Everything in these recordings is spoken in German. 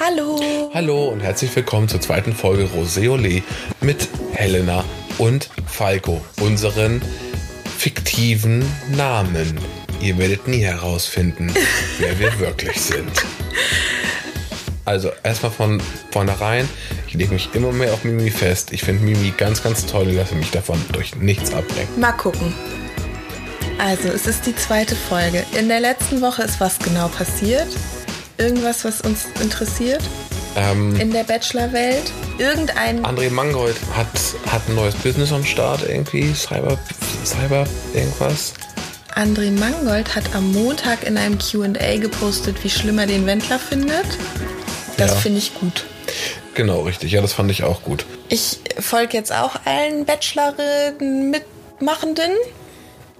Hallo. Hallo und herzlich willkommen zur zweiten Folge Roséolée mit Helena und Falco, unseren fiktiven Namen. Ihr werdet nie herausfinden, wer wir wirklich sind. Also erstmal von vornherein, ich lege mich immer mehr auf Mimi fest. Ich finde Mimi ganz, ganz toll und lasse mich davon durch nichts ablenken. Mal gucken. Also es ist die zweite Folge. In der letzten Woche ist was genau passiert? Irgendwas, was uns interessiert? In der Bachelor-Welt? Irgendein... André Mangold hat ein neues Business am Start irgendwie, Cyber irgendwas. André Mangold hat am Montag in einem Q&A gepostet, wie schlimm er den Wendler findet. Das finde ich gut. Genau, richtig. Ja, das fand ich auch gut. Ich folge jetzt auch allen Bachelor-Mitmachenden.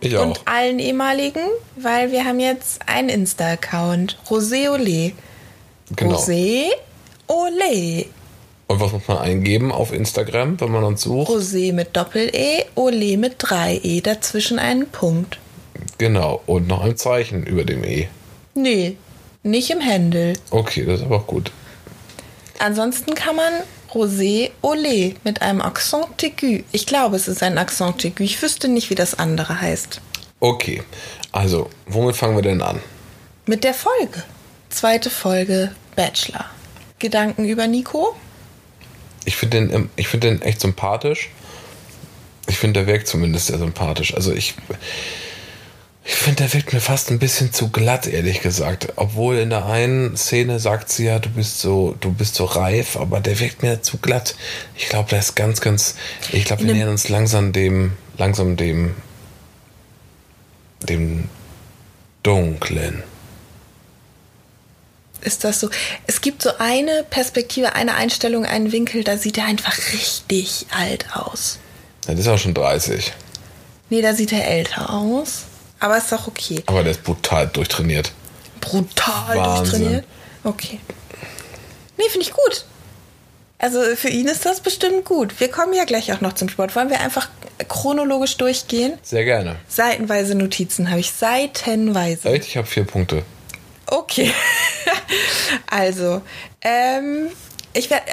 Ich auch. Und allen ehemaligen, weil wir haben jetzt einen Insta-Account. Roséolée. Genau. Roséolée. Und was muss man eingeben auf Instagram, wenn man uns sucht? Rosé mit Doppel-E, Olé mit 3E, dazwischen einen Punkt. Genau, und noch ein Zeichen über dem E. Nee, nicht im Händel. Okay, das ist aber auch gut. Ansonsten kann man Roséolée mit einem Accent aigu. Ich glaube, es ist ein Accent aigu. Ich wüsste nicht, wie das andere heißt. Okay, also, womit fangen wir denn an? Mit der Folge. Zweite Folge Bachelor. Gedanken über Nico? Ich finde den echt sympathisch. Ich finde, der wirkt zumindest sehr sympathisch. Also, Ich finde, der wirkt mir fast ein bisschen zu glatt, ehrlich gesagt. Obwohl in der einen Szene sagt sie ja, du bist so reif, aber der wirkt mir zu glatt. Ich glaube, der ist ganz, ganz. Ich glaube, wir nähern uns langsam dem Dunklen. Ist das so? Es gibt so eine Perspektive, eine Einstellung, einen Winkel, da sieht er einfach richtig alt aus. Das ist auch schon 30. Nee, da sieht er älter aus. Aber ist doch okay. Aber der ist brutal durchtrainiert. Wahnsinn. Okay. Nee, finde ich gut. Also für ihn ist das bestimmt gut. Wir kommen ja gleich auch noch zum Sport. Wollen wir einfach chronologisch durchgehen? Sehr gerne. Seitenweise Notizen habe ich. Seitenweise. Echt? Ich habe 4 Punkte. Okay. Also,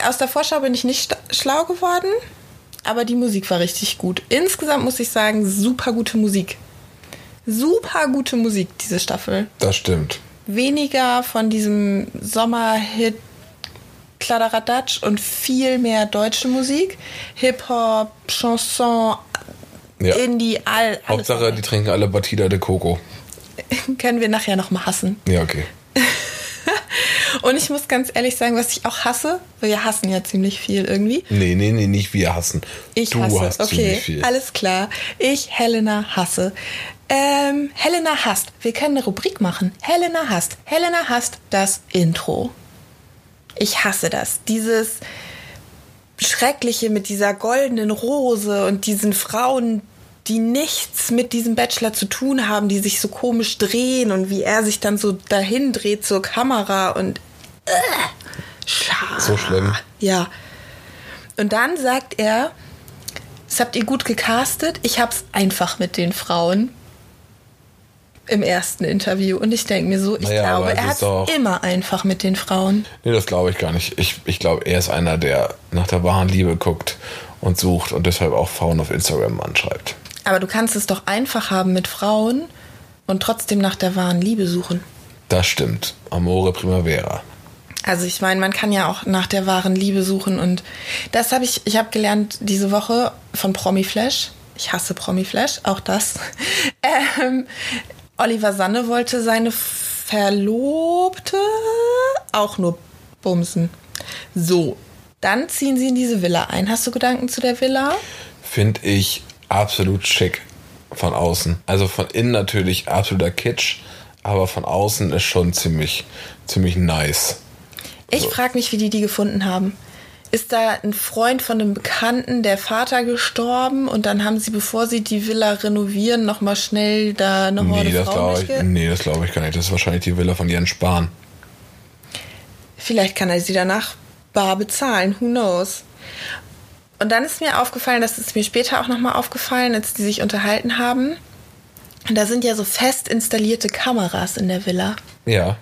aus der Vorschau bin ich nicht schlau geworden, aber die Musik war richtig gut. Insgesamt muss ich sagen, super gute Musik. Super gute Musik, diese Staffel. Das stimmt. Weniger von diesem Sommerhit Kladderadatsch und viel mehr deutsche Musik. Hip-Hop, Chanson, Indie, alles. Hauptsache, die trinken alle Batida de Coco. Können wir nachher nochmal hassen. Ja, okay. Und ich muss ganz ehrlich sagen, was ich auch hasse, wir hassen ja ziemlich viel irgendwie. Nee, nicht wir hassen. Du hast okay, ziemlich viel. Alles klar. Ich, Helena, hasse. Helena hasst. Wir können eine Rubrik machen. Helena hasst. Helena hasst das Intro. Ich hasse das. Dieses Schreckliche mit dieser goldenen Rose und diesen Frauen, die nichts mit diesem Bachelor zu tun haben, die sich so komisch drehen und wie er sich dann so dahin dreht zur Kamera und so schlimm. Ja. Und dann sagt er, das habt ihr gut gecastet, ich hab's einfach mit den Frauen im ersten Interview. Und ich denke mir so, ich glaube, er hat's immer einfach mit den Frauen. Nee, das glaube ich gar nicht. Ich glaube, er ist einer, der nach der wahren Liebe guckt und sucht und deshalb auch Frauen auf Instagram anschreibt. Aber du kannst es doch einfach haben mit Frauen und trotzdem nach der wahren Liebe suchen. Das stimmt. Amore Primavera. Also ich meine, man kann ja auch nach der wahren Liebe suchen und das habe ich habe gelernt diese Woche von Promiflash. Ich hasse Promiflash, auch das. Oliver Sanne wollte seine Verlobte auch nur bumsen. So, dann ziehen sie in diese Villa ein. Hast du Gedanken zu der Villa? Finde ich absolut schick von außen. Also von innen natürlich absoluter Kitsch, aber von außen ist schon ziemlich, ziemlich nice. Ich frage mich, wie die gefunden haben. Ist da ein Freund von einem Bekannten, der Vater gestorben und dann haben sie, bevor sie die Villa renovieren, nochmal schnell da eine Horde Frauen durchgeht? Nee, das glaube ich gar nicht. Das ist wahrscheinlich die Villa von Jens Bahn. Vielleicht kann er sie danach bar bezahlen. Who knows? Und dann ist mir aufgefallen, das ist mir später auch nochmal aufgefallen, als die sich unterhalten haben. Und da sind ja so fest installierte Kameras in der Villa. Ja.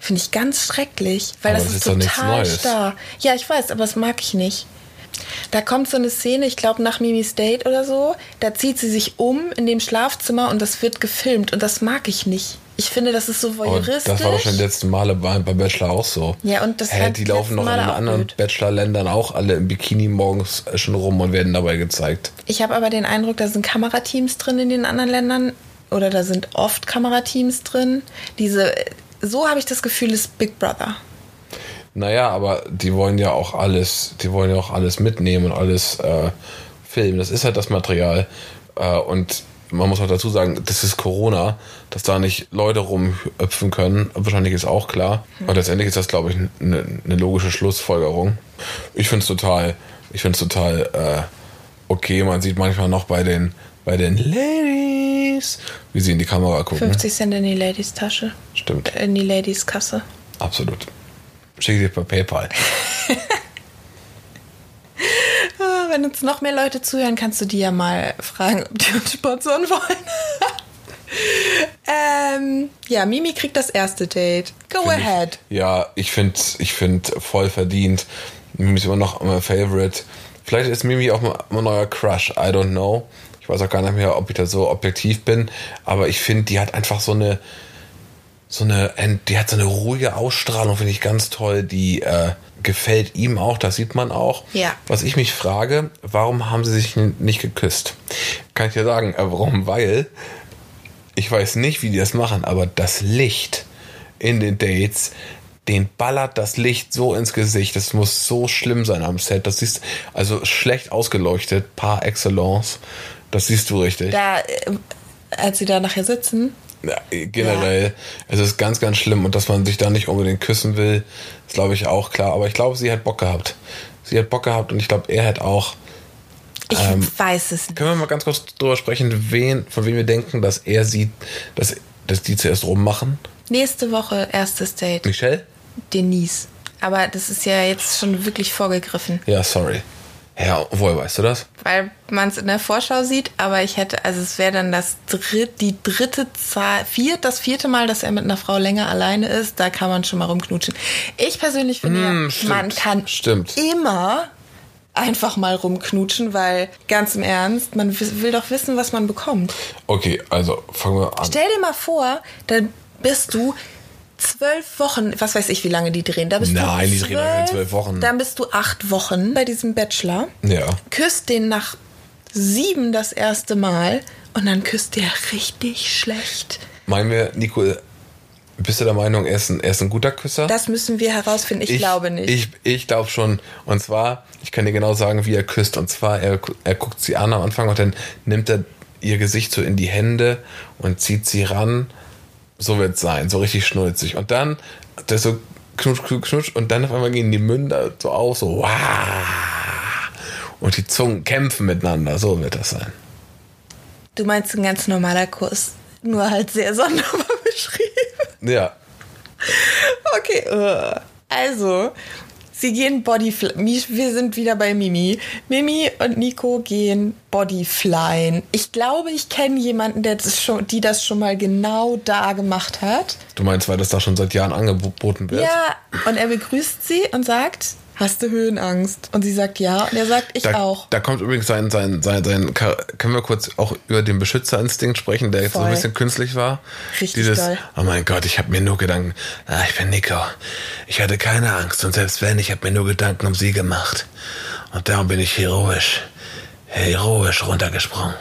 Finde ich ganz schrecklich, weil das ist total starr. Ja, ich weiß, aber das mag ich nicht. Da kommt so eine Szene, ich glaube nach Mimis Date oder so, da zieht sie sich um in dem Schlafzimmer und das wird gefilmt und das mag ich nicht. Ich finde, das ist so voyeuristisch. Und das war doch schon die letzten Male bei Bachelor auch so. Ja, und das die laufen noch in anderen Bachelor-Ländern auch alle im Bikini morgens schon rum und werden dabei gezeigt. Ich habe aber den Eindruck, da sind Kamerateams drin in den anderen Ländern oder da sind oft Kamerateams drin. So habe ich das Gefühl, ist Big Brother. Naja, aber die wollen ja auch alles mitnehmen und alles filmen. Das ist halt das Material. Und man muss auch dazu sagen, das ist Corona, dass da nicht Leute rumhüpfen können. Wahrscheinlich ist auch klar. Und letztendlich ist das, glaube ich, eine logische Schlussfolgerung. Ich finde es total okay. Man sieht manchmal noch bei den Ladies, wie sie in die Kamera gucken. 50 Cent in die Ladies Tasche. Stimmt. In die Ladies Kasse. Absolut. Schick dir per PayPal. Wenn uns noch mehr Leute zuhören, kannst du die ja mal fragen, ob die uns sponsoren wollen. Ja, Mimi kriegt das erste Date. Go ahead. Ich finde voll verdient. Mimi ist immer noch mein Favorite. Vielleicht ist Mimi auch mein neuer Crush. I don't know. Ich weiß auch gar nicht mehr, ob ich da so objektiv bin. Aber ich finde, die hat einfach so eine ruhige Ausstrahlung, finde ich ganz toll. Die gefällt ihm auch, das sieht man auch. Ja. Was ich mich frage, warum haben sie sich nicht geküsst? Kann ich dir sagen, warum? Weil ich weiß nicht, wie die das machen, aber das Licht in den Dates, den ballert das Licht so ins Gesicht. Das muss so schlimm sein am Set. Das siehst also schlecht ausgeleuchtet, par excellence. Das siehst du richtig. Als sie da nachher sitzen... Ja, generell, Es ist ganz, ganz schlimm und dass man sich da nicht unbedingt küssen will, ist glaube ich auch klar, aber ich glaube, sie hat Bock gehabt. Sie hat Bock gehabt und ich glaube, er hat auch... ich weiß es nicht. Können wir mal ganz kurz drüber sprechen, von wem wir denken, dass er sieht, dass die zuerst rummachen? Nächste Woche, erstes Date. Michelle? Denise. Aber das ist ja jetzt schon wirklich vorgegriffen. Ja, sorry. Ja, woher weißt du das? Weil man es in der Vorschau sieht, aber es wäre dann das vierte Mal, dass er mit einer Frau länger alleine ist, da kann man schon mal rumknutschen. Ich persönlich finde man kann immer einfach mal rumknutschen, weil ganz im Ernst, man will doch wissen, was man bekommt. Okay, also fangen wir an. Stell dir mal vor, dann bist du 12 Wochen, was weiß ich, wie lange die drehen. Die drehen auch in 12 Wochen. Dann bist du 8 Wochen bei diesem Bachelor. Ja. Küsst den nach 7 das erste Mal und dann küsst der richtig schlecht. Meinen wir, Nico, bist du der Meinung, er ist ein guter Küsser? Das müssen wir herausfinden. Ich glaube nicht. Ich glaube schon. Und zwar, ich kann dir genau sagen, wie er küsst. Und zwar, er guckt sie an am Anfang und dann nimmt er ihr Gesicht so in die Hände und zieht sie ran. So wird es sein, so richtig schnulzig. Und dann, das so knutsch, knutsch, knutsch. Und dann auf einmal gehen die Münder so auf, so wow. Und die Zungen kämpfen miteinander, so wird das sein. Du meinst ein ganz normaler Kuss, nur halt sehr sonderbar beschrieben. Ja. Okay, also, sie gehen Bodyfly. Wir sind wieder bei Mimi. Mimi und Nico gehen Bodyflyen. Ich glaube, ich kenne jemanden, die das schon mal genau da gemacht hat. Du meinst, weil das da schon seit Jahren angeboten wird? Ja, und er begrüßt sie und sagt, hast du Höhenangst? Und sie sagt ja und er sagt, ich auch. Da kommt übrigens sein können wir kurz auch über den Beschützerinstinkt sprechen, der jetzt so ein bisschen künstlich war? Richtig toll. Oh mein Gott, ich habe mir nur Gedanken, ich bin Nico, ich hatte keine Angst und selbst wenn, ich habe mir nur Gedanken um sie gemacht. Und darum bin ich heroisch runtergesprungen.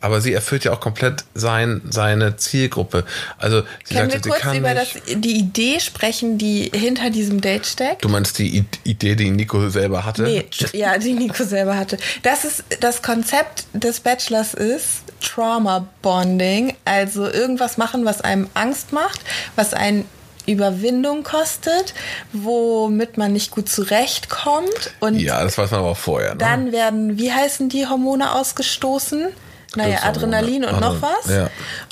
Aber sie erfüllt ja auch komplett seine Zielgruppe. Also sie sagt, sie kann nicht... Können wir kurz über die Idee sprechen, die hinter diesem Date steckt? Du meinst die Idee, die Nico selber hatte? Nee, ja, die Nico selber hatte. Das ist das Konzept des Bachelors ist Trauma Bonding. Also irgendwas machen, was einem Angst macht, was einen Überwindung kostet, womit man nicht gut zurechtkommt. Und ja, das weiß man aber auch vorher. Ne? Dann werden, wie heißen die Hormone ausgestoßen? Naja, Adrenalin und noch was. Ja.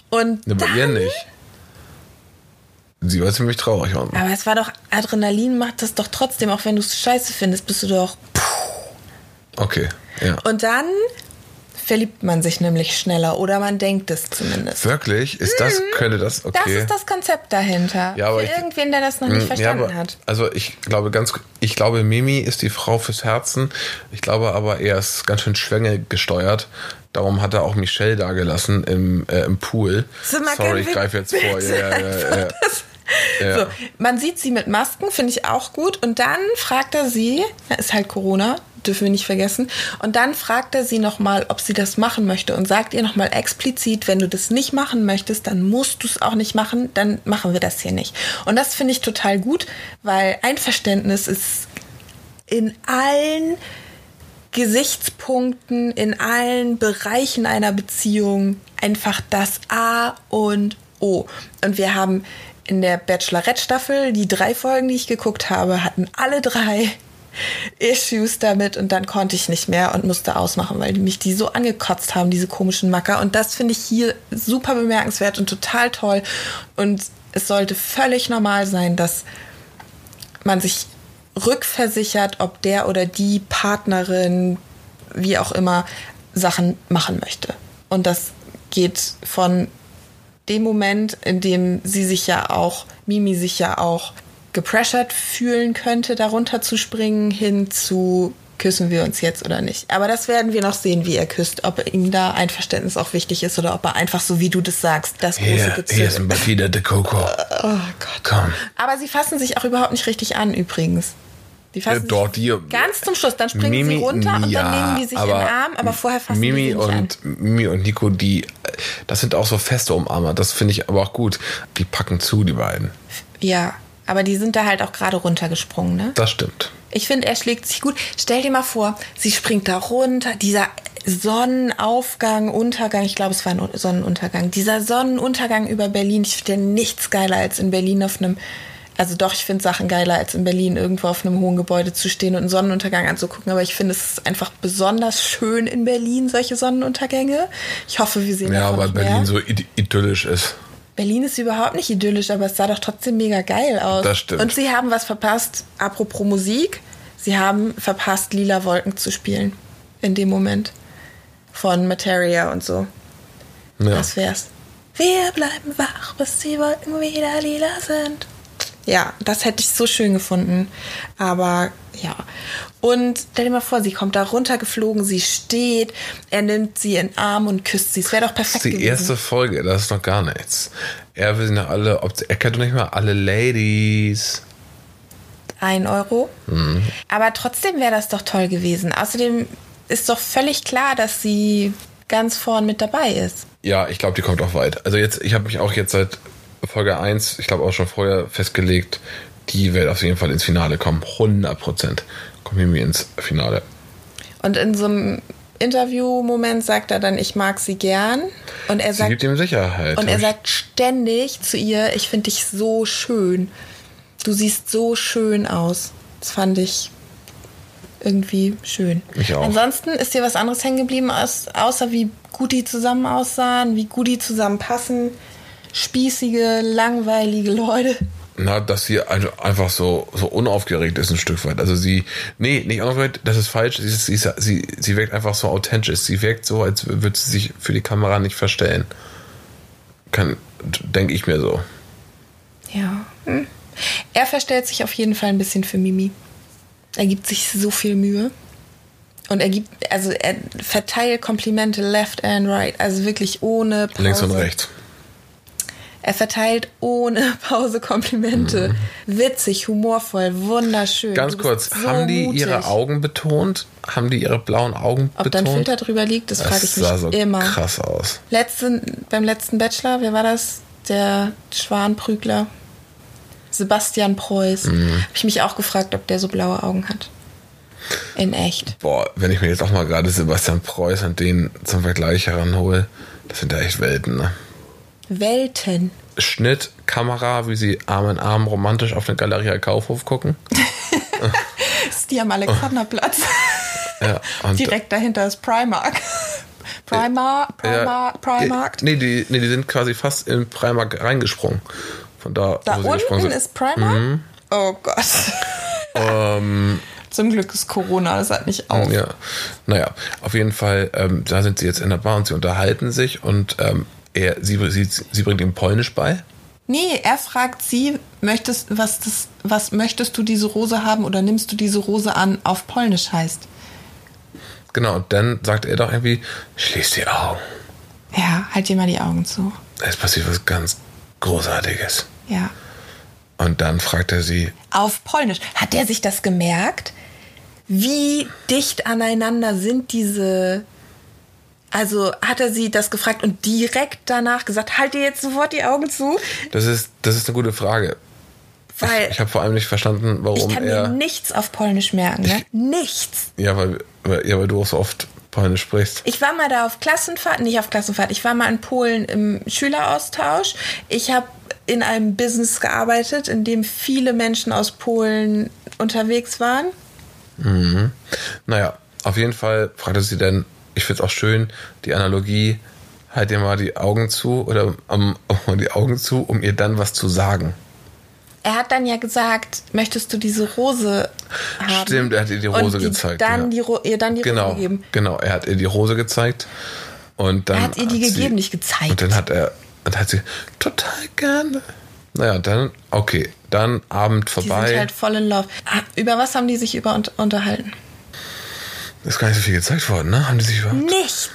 Und bei ihr nicht. Sie war ziemlich traurig. Aber es war doch, Adrenalin macht das doch trotzdem, auch wenn du es scheiße findest, bist du doch... Okay, ja. Und dann verliebt man sich nämlich schneller oder man denkt es zumindest. Wirklich? Ist das, könnte das, okay. Das ist das Konzept dahinter. Ja, aber für irgendwen, der das noch nicht verstanden hat. Also ich glaube, Mimi ist die Frau fürs Herzen. Ich glaube aber, er ist ganz schön schwängelgesteuert. Darum hat er auch Michelle da gelassen im Pool. So, sorry, ich greife jetzt vor. Ja. Ja. So, man sieht sie mit Masken, finde ich auch gut. Und dann fragt er sie, ist halt Corona, dürfen wir nicht vergessen. Und dann fragt er sie nochmal, ob sie das machen möchte und sagt ihr nochmal explizit, wenn du das nicht machen möchtest, dann musst du es auch nicht machen, dann machen wir das hier nicht. Und das finde ich total gut, weil Einverständnis ist in allen Gesichtspunkten, in allen Bereichen einer Beziehung einfach das A und O. Und wir haben in der Bachelorette-Staffel, die 3 Folgen, die ich geguckt habe, hatten alle 3 Issues damit und dann konnte ich nicht mehr und musste ausmachen, weil mich die so angekotzt haben, diese komischen Macker. Und das finde ich hier super bemerkenswert und total toll. Und es sollte völlig normal sein, dass man sich rückversichert, ob der oder die Partnerin, wie auch immer, Sachen machen möchte. Und das geht von dem Moment, in dem Mimi sich ja auch gepressured fühlen könnte, darunter zu springen, hin zu küssen wir uns jetzt oder nicht. Aber das werden wir noch sehen, wie er küsst, ob ihm da Einverständnis auch wichtig ist oder ob er einfach so, wie du das sagst, das große Gezüge. Hier ist ein Batida de Coco. Oh Gott. Komm. Aber sie fassen sich auch überhaupt nicht richtig an, übrigens. Die fassen sich ganz zum Schluss. Dann springen Mimi, sie runter und dann nehmen die sich in den Arm, aber vorher fassen Mimi sie nicht an. Mimi und Nico, das sind auch so feste Umarmer. Das finde ich aber auch gut. Die packen zu, die beiden. Ja, aber die sind da halt auch gerade runtergesprungen, ne? Das stimmt. Ich finde, er schlägt sich gut. Stell dir mal vor, sie springt da runter, dieser Sonnenaufgang, Untergang, ich glaube, es war ein Sonnenuntergang. Dieser Sonnenuntergang über Berlin, ich finde ja nichts geiler als in Berlin ich finde Sachen geiler, als in Berlin irgendwo auf einem hohen Gebäude zu stehen und einen Sonnenuntergang anzugucken. Aber ich finde, es ist einfach besonders schön in Berlin, solche Sonnenuntergänge. Ich hoffe, wir sehen das nicht mehr. Ja, weil Berlin so idyllisch ist. Berlin ist überhaupt nicht idyllisch, aber es sah doch trotzdem mega geil aus. Das stimmt. Und sie haben was verpasst, apropos Musik, sie haben verpasst, Lila Wolken zu spielen. In dem Moment. Von Materia und so. Ja. Das wär's. Wir bleiben wach, bis die Wolken wieder lila sind. Ja, das hätte ich so schön gefunden. Aber ja. Und stell dir mal vor, sie kommt da runtergeflogen, sie steht, er nimmt sie in den Arm und küsst sie. Es wäre doch perfekt gewesen. Das ist die erste Folge, das ist noch gar nichts. Er will noch alle, er kennt doch nicht mal alle Ladies. 1 Euro. Mhm. Aber trotzdem wäre das doch toll gewesen. Außerdem ist doch völlig klar, dass sie ganz vorn mit dabei ist. Ja, ich glaube, die kommt auch weit. Also jetzt, ich habe mich auch jetzt seit Folge 1, ich glaube auch schon vorher festgelegt, die wird auf jeden Fall ins Finale kommen. 100% kommen Mimi ins Finale. Und in so einem Interview-Moment sagt er dann, ich mag sie gern. Und er sagt, sie gibt ihm Sicherheit. Und er sagt ständig zu ihr, ich finde dich so schön. Du siehst so schön aus. Das fand ich irgendwie schön. Ich auch. Ansonsten ist dir was anderes hängen geblieben, außer wie gut die zusammen aussahen, wie gut die zusammenpassen. Spießige, langweilige Leute. Na, dass sie einfach so unaufgeregt ist ein Stück weit. Also nicht unaufgeregt, das ist falsch. Sie wirkt einfach so authentisch. Sie wirkt so, als würde sie sich für die Kamera nicht verstellen. Denke ich mir so. Ja. Er verstellt sich auf jeden Fall ein bisschen für Mimi. Er gibt sich so viel Mühe. Und er verteilt Komplimente left and right. Also wirklich ohne Pause. Links und rechts. Er verteilt ohne Pause Komplimente. Mhm. Witzig, humorvoll, wunderschön. Ganz kurz, so haben die ihre Augen betont? Haben die ihre blauen Augen betont? Ob da ein Filter drüber liegt, das frage ich mich immer. Das sah so krass aus. Beim letzten Bachelor, wer war das? Der Schwanprügler. Sebastian Preuß. Mhm. Habe ich mich auch gefragt, ob der so blaue Augen hat. In echt. Boah, wenn ich mir jetzt auch mal gerade Sebastian Preuß und den zum Vergleich heranhole, das sind ja echt Welten, ne? Welten. Schnitt, Kamera, wie sie Arm in Arm romantisch auf den Galeria Kaufhof gucken. Das ist die am Alexanderplatz. Ja, und direkt dahinter ist Primark. Primark. Die sind quasi fast in Primark reingesprungen. Von da unten ist Primark? Mhm. Oh Gott. Zum Glück ist Corona, das hat nicht auf. Ja. Naja, auf jeden Fall, da sind sie jetzt in der Bar und sie unterhalten sich und sie bringt ihm Polnisch bei. Nee, er fragt sie, möchtest du diese Rose haben oder nimmst du diese Rose an, auf Polnisch heißt. Genau, und dann sagt er doch irgendwie, schließ die Augen. Ja, halt dir mal die Augen zu. Es passiert was ganz Großartiges. Ja. Und dann fragt er sie. Auf Polnisch. Hat er sich das gemerkt? Wie dicht aneinander sind diese... Also hat er sie das gefragt und direkt danach gesagt, halt dir jetzt sofort die Augen zu? Das ist eine gute Frage. Weil ich habe vor allem nicht verstanden, warum ich kann mir nichts auf Polnisch merken, ne? Nichts. Ja, weil du auch so oft Polnisch sprichst. Ich war mal da ich war mal in Polen im Schüleraustausch. Ich habe in einem Business gearbeitet, in dem viele Menschen aus Polen unterwegs waren. Mhm. Naja, auf jeden Fall fragte sie dann, ich finde es auch schön, die Analogie, halt dir mal die Augen zu oder die Augen zu, um ihr dann was zu sagen. Er hat dann ja gesagt, möchtest du diese Rose haben? Stimmt, er hat ihr die Rose gezeigt. Rose gegeben. Genau, er hat ihr die Rose gezeigt. Und dann er hat ihr die gegeben, nicht gezeigt. Und dann hat sie total gerne. Naja, dann Abend vorbei. Die sind halt voll in Love. Über was haben die sich unterhalten? Ist gar nicht so viel gezeigt worden, ne? Haben die sich überhaupt... Nichts.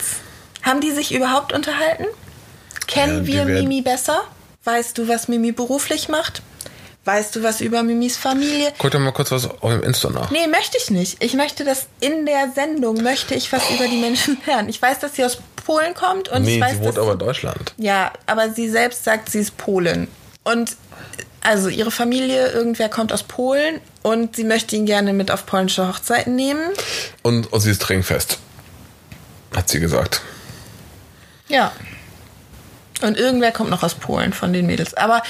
Haben die sich überhaupt unterhalten? Kennen wir Mimi besser? Weißt du, was Mimi beruflich macht? Weißt du was über Mimis Familie? Guck doch mal kurz was auf dem Insta nach. Nee, möchte ich nicht. Ich möchte das in der Sendung, über die Menschen lernen. Ich weiß, dass sie aus Polen kommt und ich weiß, sie wohnt aber in Deutschland. Ja, aber sie selbst sagt, sie ist Polin. Und also ihre Familie, irgendwer kommt aus Polen und sie möchte ihn gerne mit auf polnische Hochzeiten nehmen. Und sie ist trinkfest, hat sie gesagt. Ja. Und irgendwer kommt noch aus Polen von den Mädels. Aber...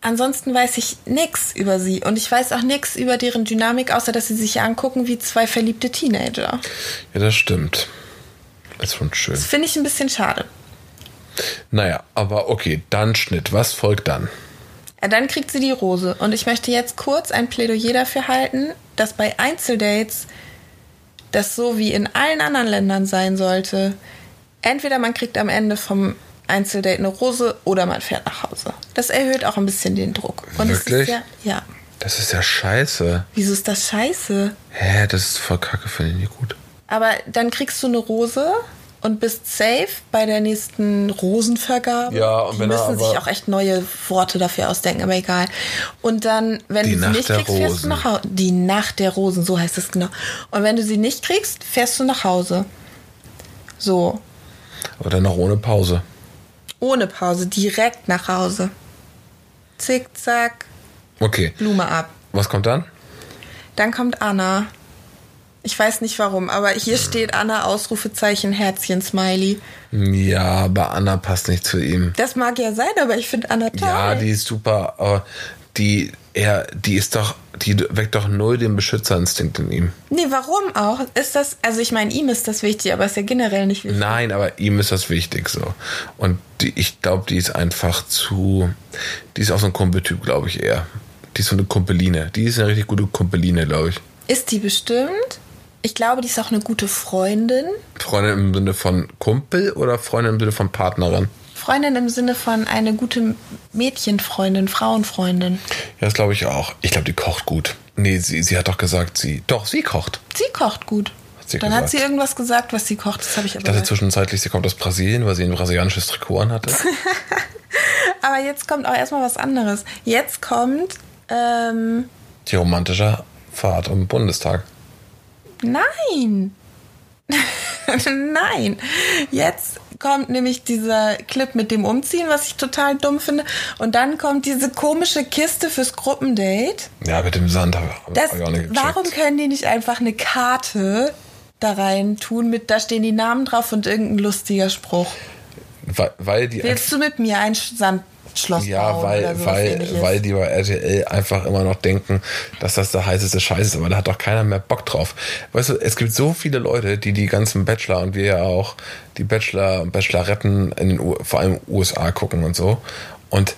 ansonsten weiß ich nichts über sie und ich weiß auch nichts über deren Dynamik, außer dass sie sich angucken wie zwei verliebte Teenager. Ja, das stimmt. Das ist schon schön. Das finde ich ein bisschen schade. Naja, aber okay, dann Schnitt. Was folgt dann? Ja, dann kriegt sie die Rose und ich möchte jetzt kurz ein Plädoyer dafür halten, dass bei Einzeldates das so wie in allen anderen Ländern sein sollte. Entweder man kriegt am Ende vom Einzeldate eine Rose oder man fährt nach Hause. Das erhöht auch ein bisschen den Druck. Und wirklich? Ja. Das ist ja scheiße. Wieso ist das scheiße? Hä, das ist voll kacke, finde ich nicht gut. Aber dann kriegst du eine Rose und bist safe bei der nächsten Rosenvergabe. Ja, und die müssen sich auch echt neue Worte dafür ausdenken, aber egal. Und dann, wenn du sie nicht kriegst, fährst du nach Hause. Die Nacht der Rosen, so heißt es genau. Und wenn du sie nicht kriegst, fährst du nach Hause. So. Aber dann noch ohne Pause. Ohne Pause, direkt nach Hause. Zick, zack. Okay. Blume ab. Was kommt dann? Dann kommt Anna. Ich weiß nicht warum, aber hier steht Anna, Ausrufezeichen, Herzchen, Smiley. Ja, aber Anna passt nicht zu ihm. Das mag ja sein, aber ich finde Anna toll. Ja, die ist super, aber die weckt doch null den Beschützerinstinkt in ihm. Nee, warum auch? Ihm ist das wichtig, aber ist ja generell nicht wichtig. Nein, aber ihm ist das wichtig so. Und ich glaube, die ist einfach die ist auch so ein Kumpeltyp, glaube ich eher. Die ist so eine Kumpeline. Die ist eine richtig gute Kumpeline, glaube ich. Ist die bestimmt? Ich glaube, die ist auch eine gute Freundin. Freundin im Sinne von Kumpel oder Freundin im Sinne von Partnerin? Freundin im Sinne von eine gute Mädchenfreundin, Frauenfreundin. Ja, das glaube ich auch. Ich glaube, die kocht gut. Nee, sie hat doch gesagt, sie kocht. Sie kocht gut. Hat sie irgendwas gesagt, was sie kocht. Das habe ich aber nicht. Ich dachte zwischenzeitlich, sie kommt aus Brasilien, weil sie ein brasilianisches Trikot anhatte. Aber jetzt kommt auch erstmal was anderes. Jetzt kommt die romantische Fahrt im Bundestag. Nein. Nein. Jetzt kommt nämlich dieser Clip mit dem Umziehen, was ich total dumm finde. Und dann kommt diese komische Kiste fürs Gruppendate. Ja, mit dem Sand habe ich auch nicht gecheckt. Warum können die nicht einfach eine Karte da rein tun, da stehen die Namen drauf und irgendein lustiger Spruch? Weil die willst du mit mir ein Sandschloss bauen? Ja, weil die bei RTL einfach immer noch denken, dass das der heißeste Scheiß ist. Aber da hat doch keiner mehr Bock drauf. Weißt du, es gibt so viele Leute, die ganzen Bachelor und wir ja auch, die Bachelor und Bacheloretten vor allem USA gucken und so. Und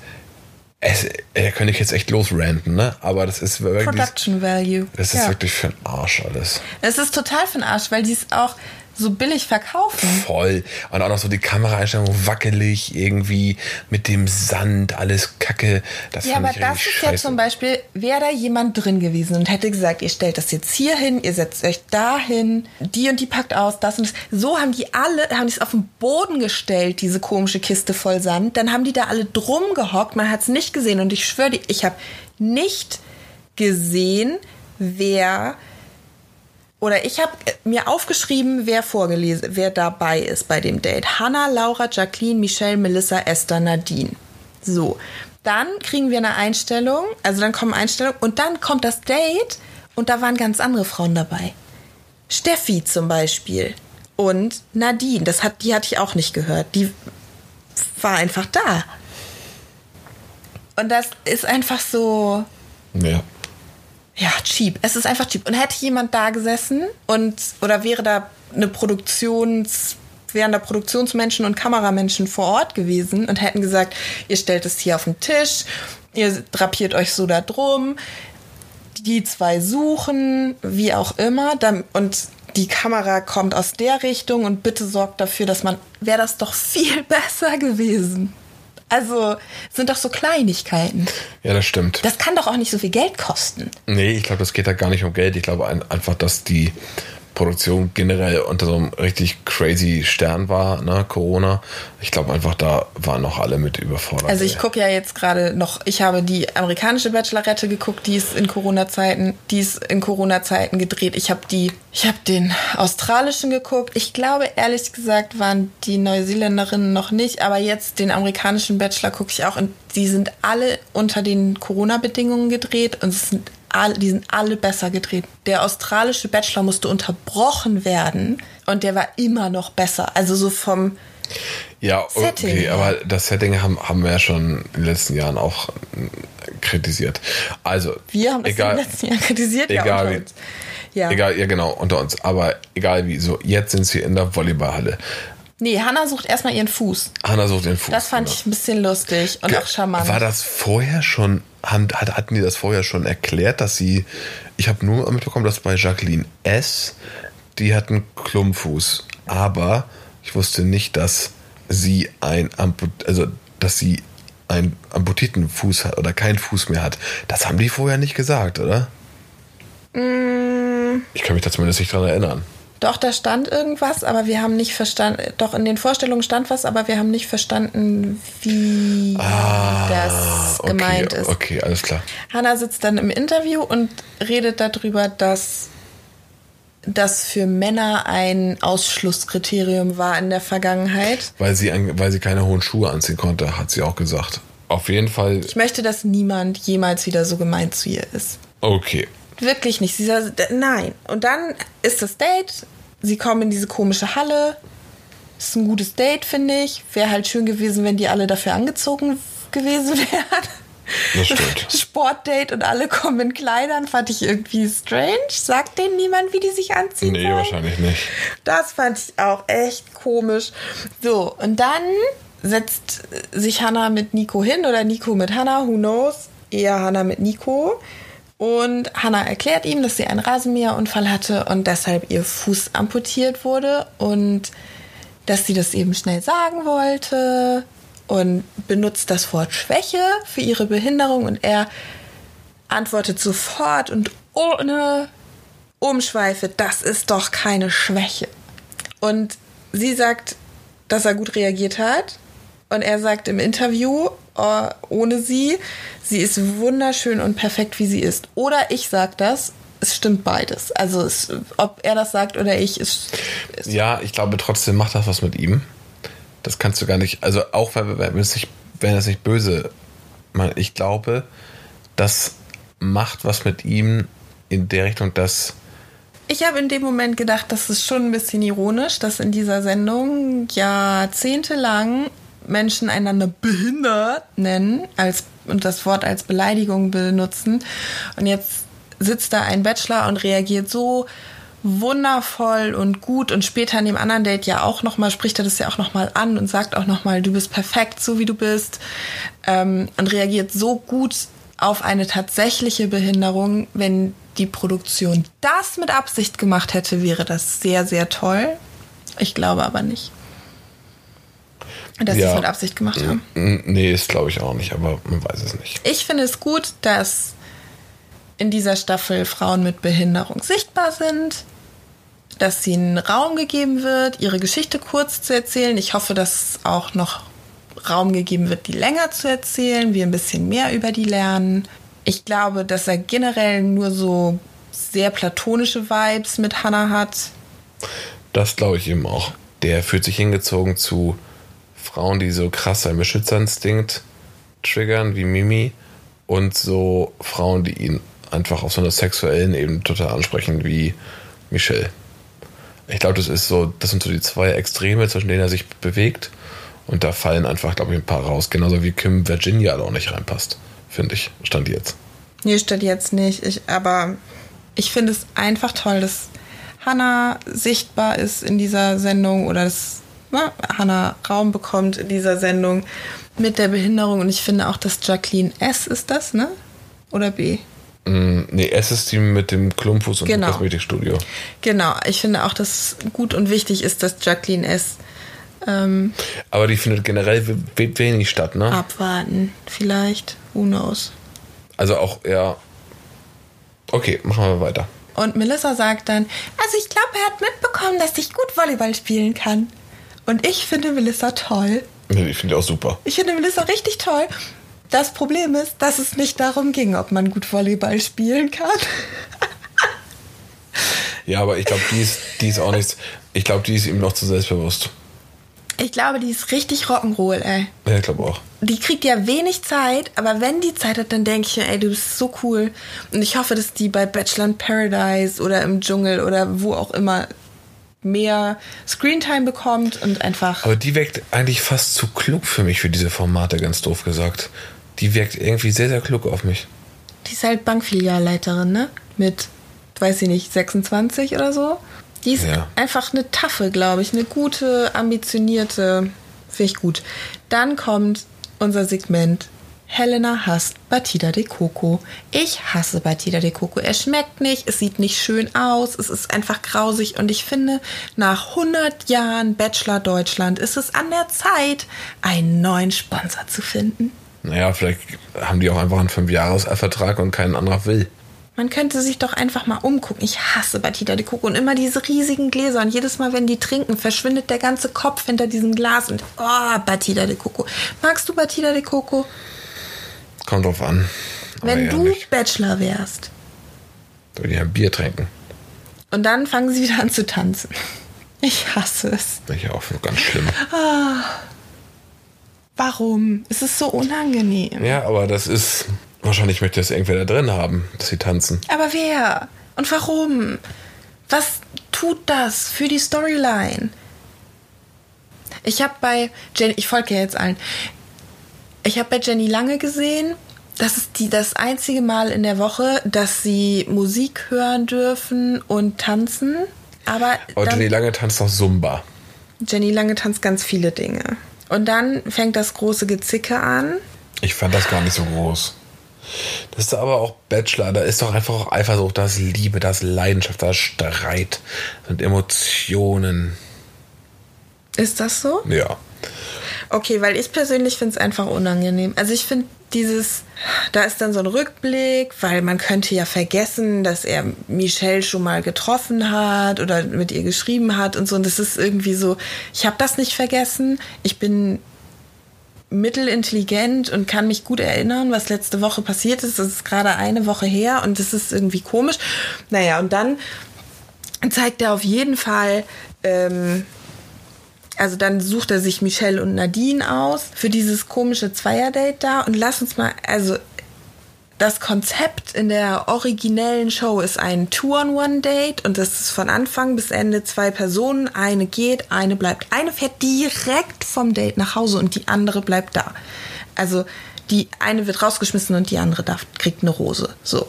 Da könnte ich jetzt echt losranten, ne? Aber das ist wirklich. Production Value. Das ist wirklich für den Arsch alles. Es ist total für den Arsch, weil die es auch so billig verkaufen. Voll. Und auch noch so die Kameraeinstellung wackelig, irgendwie mit dem Sand, alles Kacke. Das ja, aber das ist scheiße. Ja, zum Beispiel, wäre da jemand drin gewesen und hätte gesagt, ihr stellt das jetzt hier hin, ihr setzt euch da hin, die und die packt aus, das und das. So haben die alle, haben die es auf den Boden gestellt, diese komische Kiste voll Sand. Dann haben die da alle drum gehockt, man hat es nicht gesehen. Und ich schwöre dir, ich habe nicht gesehen, wer... Oder ich habe mir aufgeschrieben, wer dabei ist bei dem Date. Hannah, Laura, Jacqueline, Michelle, Melissa, Esther, Nadine. So, dann kriegen wir eine Einstellung, also dann kommen Einstellungen und dann kommt das Date und da waren ganz andere Frauen dabei. Steffi zum Beispiel und Nadine, die hatte ich auch nicht gehört. Die war einfach da. Und das ist einfach so... Ja. Ja, cheap. Es ist einfach cheap. Und hätte jemand da gesessen oder wäre da wären da Produktionsmenschen und Kameramenschen vor Ort gewesen und hätten gesagt, ihr stellt es hier auf den Tisch, ihr drapiert euch so da drum, die zwei suchen, wie auch immer, und die Kamera kommt aus der Richtung und bitte sorgt dafür, wäre das doch viel besser gewesen. Also, sind doch so Kleinigkeiten. Ja, das stimmt. Das kann doch auch nicht so viel Geld kosten. Nee, ich glaube, das geht da gar nicht um Geld. Ich glaube einfach, dass die Produktion generell unter so einem richtig crazy Stern war, ne, Corona. Ich glaube einfach, da waren noch alle mit überfordert. Also ich gucke ja jetzt gerade noch, ich habe die amerikanische Bachelorette geguckt, die ist in Corona-Zeiten gedreht. Ich habe den australischen geguckt. Ich glaube, ehrlich gesagt, waren die Neuseeländerinnen noch nicht, aber jetzt den amerikanischen Bachelor gucke ich auch und die sind alle unter den Corona-Bedingungen gedreht und die sind alle besser gedreht. Der australische Bachelor musste unterbrochen werden und der war immer noch besser. Also so vom Setting. Okay, aber das Setting haben wir ja schon in den letzten Jahren auch kritisiert. Also wir haben das in den letzten Jahren kritisiert, unter uns. Aber egal wie, so jetzt sind wir in der Volleyballhalle. Nee, Hannah sucht erstmal ihren Fuß. Das fand ich ein bisschen lustig und auch charmant. War das vorher schon... Hatten die das vorher schon erklärt, dass sie... Ich habe nur mitbekommen, dass bei Jacqueline S., die hat einen Klumpfuß. Aber ich wusste nicht, dass sie einen amputierten Fuß hat oder keinen Fuß mehr hat. Das haben die vorher nicht gesagt, oder? Ich kann mich da zumindest nicht dran erinnern. Doch, da stand irgendwas, aber wir haben nicht verstanden. Doch, in den Vorstellungen stand was, aber wir haben nicht verstanden, wie das gemeint ist. Okay, alles klar. Hannah sitzt dann im Interview und redet darüber, dass das für Männer ein Ausschlusskriterium war in der Vergangenheit. Weil sie keine hohen Schuhe anziehen konnte, hat sie auch gesagt. Auf jeden Fall. Ich möchte, dass niemand jemals wieder so gemein zu ihr ist. Okay. Wirklich nicht. Sie sagt, nein. Und dann ist das Date. Sie kommen in diese komische Halle. Ist ein gutes Date, finde ich. Wäre halt schön gewesen, wenn die alle dafür angezogen gewesen wären. Das stimmt. Sportdate und alle kommen in Kleidern. Fand ich irgendwie strange. Sagt denen niemand, wie die sich anziehen sollen? Nee, wahrscheinlich nicht. Das fand ich auch echt komisch. So, und dann setzt sich Hannah mit Nico hin oder Nico mit Hannah. Who knows? Eher Hannah mit Nico. Und Hannah erklärt ihm, dass sie einen Rasenmäherunfall hatte und deshalb ihr Fuß amputiert wurde und dass sie das eben schnell sagen wollte und benutzt das Wort Schwäche für ihre Behinderung und er antwortet sofort und ohne Umschweife, das ist doch keine Schwäche. Und sie sagt, dass er gut reagiert hat und er sagt im Interview, ohne sie ist wunderschön und perfekt, wie sie ist. Oder ich sag das, es stimmt beides. Also ob er das sagt oder ich, ist... Ja, ich glaube trotzdem macht das was mit ihm. Das kannst du gar nicht... Also auch, wenn es nicht böse... Ich glaube, das macht was mit ihm in der Richtung, dass... Ich habe in dem Moment gedacht, das ist schon ein bisschen ironisch, dass in dieser Sendung jahrzehntelang... Menschen einander behindert nennen und das Wort als Beleidigung benutzen. Und jetzt sitzt da ein Bachelor und reagiert so wundervoll und gut, und später in dem anderen Date ja auch nochmal, spricht er das ja auch nochmal an und sagt auch nochmal, du bist perfekt, so wie du bist, und reagiert so gut auf eine tatsächliche Behinderung. Wenn die Produktion das mit Absicht gemacht hätte, wäre das sehr, sehr toll. Ich glaube aber nicht, dass sie es mit Absicht gemacht haben. Nee, das glaube ich auch nicht, aber man weiß es nicht. Ich finde es gut, dass in dieser Staffel Frauen mit Behinderung sichtbar sind, dass ihnen Raum gegeben wird, ihre Geschichte kurz zu erzählen. Ich hoffe, dass auch noch Raum gegeben wird, die länger zu erzählen, wir ein bisschen mehr über die lernen. Ich glaube, dass er generell nur so sehr platonische Vibes mit Hannah hat. Das glaube ich eben auch. Der fühlt sich hingezogen zu Frauen, die so krass seinen Beschützerinstinkt triggern, wie Mimi, und so Frauen, die ihn einfach auf so einer sexuellen Ebene total ansprechen, wie Michelle. Ich glaube, das sind so die zwei Extreme, zwischen denen er sich bewegt. Und da fallen einfach, glaube ich, ein paar raus. Genauso wie Kim Virginia da auch nicht reinpasst, finde ich. Stand jetzt. Nee, stand jetzt nicht. Aber ich finde es einfach toll, dass Hannah sichtbar ist in dieser Sendung, oder dass Hannah Raum bekommt in dieser Sendung mit der Behinderung. Und ich finde auch, dass Jacqueline S. ist das, ne? Oder B? Nee, S ist die mit dem Klumpfuß und dem Kosmetikstudio. Genau, ich finde auch, dass gut und wichtig ist, dass Jacqueline S. Aber die findet generell wenig statt, ne? Abwarten, vielleicht. Who knows? Also auch, ja. Okay, machen wir weiter. Und Melissa sagt dann, also ich glaube, er hat mitbekommen, dass ich gut Volleyball spielen kann. Und ich finde Melissa toll. Nee, ich finde die auch super. Ich finde Melissa richtig toll. Das Problem ist, dass es nicht darum ging, ob man gut Volleyball spielen kann. Ja, aber ich glaube, die ist auch nichts. Ich glaube, die ist ihm noch zu selbstbewusst. Ich glaube, die ist richtig Rock'n'Roll, ey. Ja, ich glaube auch. Die kriegt ja wenig Zeit, aber wenn die Zeit hat, dann denke ich mir, ey, du bist so cool. Und ich hoffe, dass die bei Bachelor in Paradise oder im Dschungel oder wo auch immer mehr Screentime bekommt und einfach... Aber die wirkt eigentlich fast zu klug für mich, für diese Formate, ganz doof gesagt. Die wirkt irgendwie sehr, sehr klug auf mich. Die ist halt Bankfilialleiterin, ne? Mit, weiß ich nicht, 26 oder so. Die ist einfach eine taffe, glaube ich. Eine gute, ambitionierte. Finde ich gut. Dann kommt unser Segment. Helena hasst Batida de Coco. Ich hasse Batida de Coco. Er schmeckt nicht, es sieht nicht schön aus, es ist einfach grausig. Und ich finde, nach 100 Jahren Bachelor Deutschland ist es an der Zeit, einen neuen Sponsor zu finden. Naja, vielleicht haben die auch einfach einen 5-Jahres-Vertrag und keinen anderer will. Man könnte sich doch einfach mal umgucken. Ich hasse Batida de Coco und immer diese riesigen Gläser. Und jedes Mal, wenn die trinken, verschwindet der ganze Kopf hinter diesem Glas. Und Batida de Coco. Magst du Batida de Coco? Kommt drauf an. Wenn du Bachelor wärst. Würde ich ein Bier trinken. Und dann fangen sie wieder an zu tanzen. Ich hasse es. Ich auch, ganz schlimm. Warum? Es ist so unangenehm. Ja, aber das ist... Wahrscheinlich möchte das irgendwer da drin haben, dass sie tanzen. Aber wer? Und warum? Was tut das für die Storyline? Ich folge ja jetzt allen. Ich habe bei Jenny Lange gesehen, das ist das einzige Mal in der Woche, dass sie Musik hören dürfen und tanzen. Aber Jenny Lange tanzt auch Zumba. Jenny Lange tanzt ganz viele Dinge. Und dann fängt das große Gezicke an. Ich fand das gar nicht so groß. Das ist aber auch Bachelor, da ist doch einfach auch Eifersucht, da ist Liebe, da ist Leidenschaft, da ist Streit und Emotionen. Ist das so? Ja. Okay, weil ich persönlich finde es einfach unangenehm. Also ich finde da ist dann so ein Rückblick, weil man könnte ja vergessen, dass er Michelle schon mal getroffen hat oder mit ihr geschrieben hat und so. Und das ist irgendwie so, ich habe das nicht vergessen, ich bin... mittelintelligent und kann mich gut erinnern, was letzte Woche passiert ist. Das ist gerade eine Woche her und das ist irgendwie komisch. Naja, und dann zeigt er auf jeden Fall, also dann sucht er sich Michelle und Nadine aus für dieses komische Zweierdate da. Und lass uns mal, also das Konzept in der originellen Show ist ein Two-on-One-Date und das ist von Anfang bis Ende 2 Personen. Eine geht, eine bleibt. Eine fährt direkt vom Date nach Hause und die andere bleibt da. Also die eine wird rausgeschmissen und die andere kriegt eine Rose. So.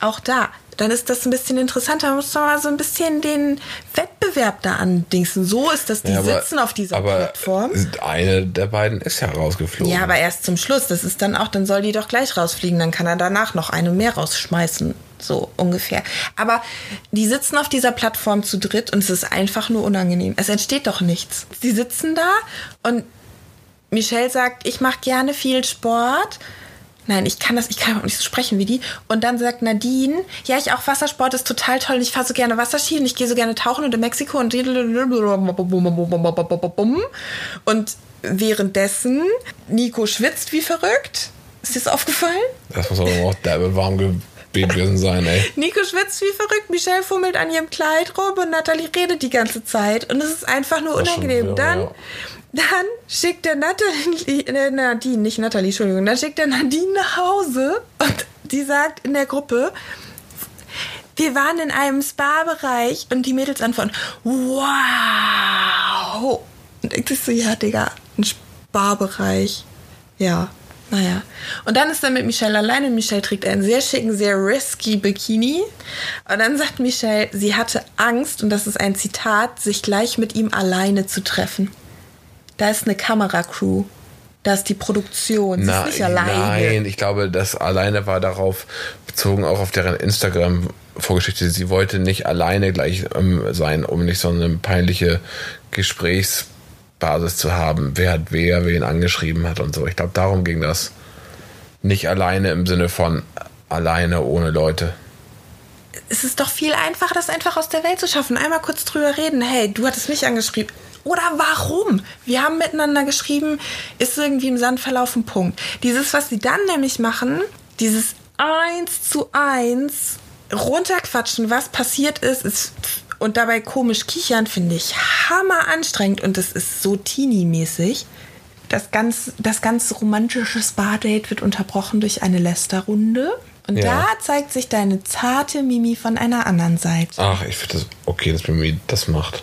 auch da, dann ist das ein bisschen interessanter. Man muss doch mal so ein bisschen den Wettbewerb da andingsen. So ist das, die ja, aber, sitzen auf dieser Plattform. Eine der beiden ist ja rausgeflogen. Ja, aber erst zum Schluss. Das ist dann auch, dann soll die doch gleich rausfliegen. Dann kann er danach noch eine mehr rausschmeißen. So ungefähr. Aber die sitzen auf dieser Plattform zu dritt und es ist einfach nur unangenehm. Es entsteht doch nichts. Sie sitzen da und Michelle sagt, ich mache gerne viel Sport. Nein, ich kann auch nicht so sprechen wie die. Und dann sagt Nadine, ja, ich auch, Wassersport ist total toll. Ich fahre so gerne Wasserski und ich gehe so gerne tauchen und in Mexiko und währenddessen Nico schwitzt wie verrückt. Ist dir das aufgefallen? Das muss aber auch derbe warm gewesen sein, ey. Nico schwitzt wie verrückt, Michelle fummelt an ihrem Kleid rum und Nathalie redet die ganze Zeit. Und es ist einfach nur unangenehm. Dann schickt der Nadine nach Hause und die sagt in der Gruppe, wir waren in einem Spa-Bereich und die Mädels antworten, wow. Und ich so, ja, Digga, ein Spa-Bereich. Ja, naja. Und dann ist er mit Michelle alleine und Michelle trägt einen sehr schicken, sehr risky Bikini. Und dann sagt Michelle, sie hatte Angst, und das ist ein Zitat, sich gleich mit ihm alleine zu treffen. Da ist eine Kameracrew. Da ist die Produktion. Sie ist nicht alleine. Nein, ich glaube, das alleine war darauf bezogen, auch auf deren Instagram-Vorgeschichte. Sie wollte nicht alleine gleich sein, um nicht so eine peinliche Gesprächsbasis zu haben. Wer hat wen angeschrieben hat und so. Ich glaube, darum ging das. Nicht alleine im Sinne von alleine ohne Leute. Es ist doch viel einfacher, das einfach aus der Welt zu schaffen. Einmal kurz drüber reden. Hey, du hattest mich angeschrieben. Oder warum? Wir haben miteinander geschrieben, ist irgendwie im Sand verlaufen, Punkt. Dieses, was sie dann nämlich machen, dieses 1:1 runterquatschen, was passiert ist und dabei komisch kichern, finde ich hammer anstrengend. Und das ist so teeny-mäßig. Das ganz romantische Spa-Date wird unterbrochen durch eine Lästerrunde. Und ja, da zeigt sich deine zarte Mimi von einer anderen Seite. Ach, ich finde das okay, dass Mimi das macht.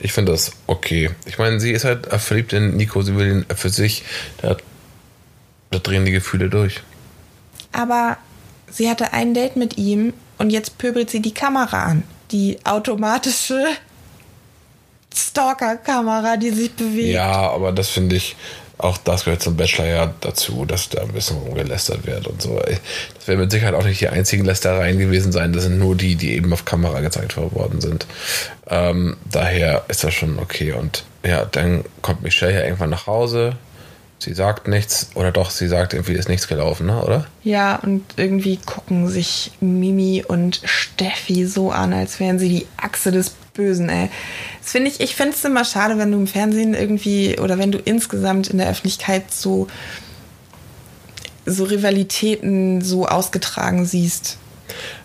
Ich finde das okay. Ich meine, sie ist halt verliebt in Nico, sie will ihn für sich. Da drehen die Gefühle durch. Aber sie hatte ein Date mit ihm und jetzt pöbelt sie die Kamera an. Die automatische Stalker-Kamera, die sich bewegt. Ja, aber das finde ich, auch das gehört zum Bachelor ja dazu, dass da ein bisschen rumgelästert wird und so. Das werden mit Sicherheit auch nicht die einzigen Lästereien gewesen sein. Das sind nur die, die eben auf Kamera gezeigt worden sind. Daher ist das schon okay. Und ja, dann kommt Michelle ja irgendwann nach Hause. Sie sagt nichts. Oder doch, sie sagt, irgendwie ist nichts gelaufen, ne, oder? Ja, und irgendwie gucken sich Mimi und Steffi so an, als wären sie die Achse des Bösen, ey. Das finde ich finde es immer schade, wenn du im Fernsehen irgendwie oder wenn du insgesamt in der Öffentlichkeit so Rivalitäten so ausgetragen siehst.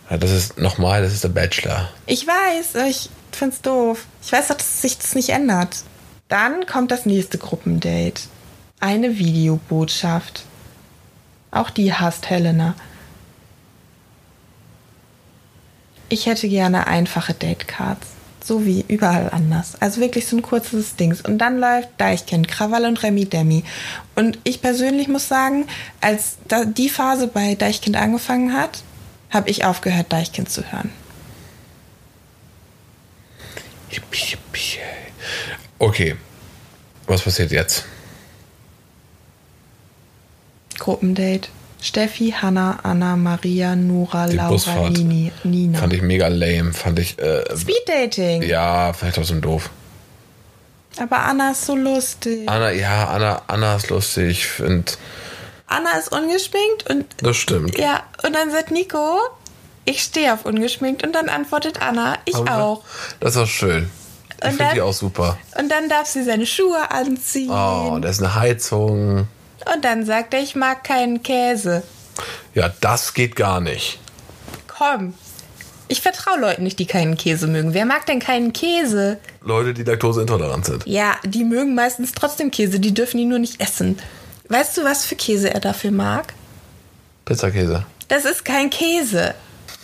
Ja, das ist der Bachelor. Ich weiß, ich finde es doof. Ich weiß doch, dass sich das nicht ändert. Dann kommt das nächste Gruppendate. Eine Videobotschaft. Auch die hasst Helena. Ich hätte gerne einfache Datecards. So wie überall anders. Also wirklich so ein kurzes Dings. Und dann läuft Deichkind, Krawall und Remi Demi. Und ich persönlich muss sagen, als die Phase bei Deichkind angefangen hat, habe ich aufgehört, Deichkind zu hören. Okay. Was passiert jetzt? Gruppendate. Steffi, Hanna, Anna, Maria, Nora, die Laura, Busfahrt Nina. Fand ich mega lame. Speeddating. Ja, vielleicht auch so doof. Aber Anna ist so lustig. Anna ist lustig. Und Anna ist ungeschminkt. Und das stimmt. Ja, und dann sagt Nico, ich stehe auf ungeschminkt. Und dann antwortet Anna, ich auch. Das war schön. Ich finde die auch super. Und dann darf sie seine Schuhe anziehen. Oh, da ist eine Heizung. Und dann sagt er, ich mag keinen Käse. Ja, das geht gar nicht. Komm, ich vertraue Leuten nicht, die keinen Käse mögen. Wer mag denn keinen Käse? Leute, die laktoseintolerant sind. Ja, die mögen meistens trotzdem Käse, die dürfen ihn nur nicht essen. Weißt du, was für Käse er dafür mag? Pizzakäse. Das ist kein Käse.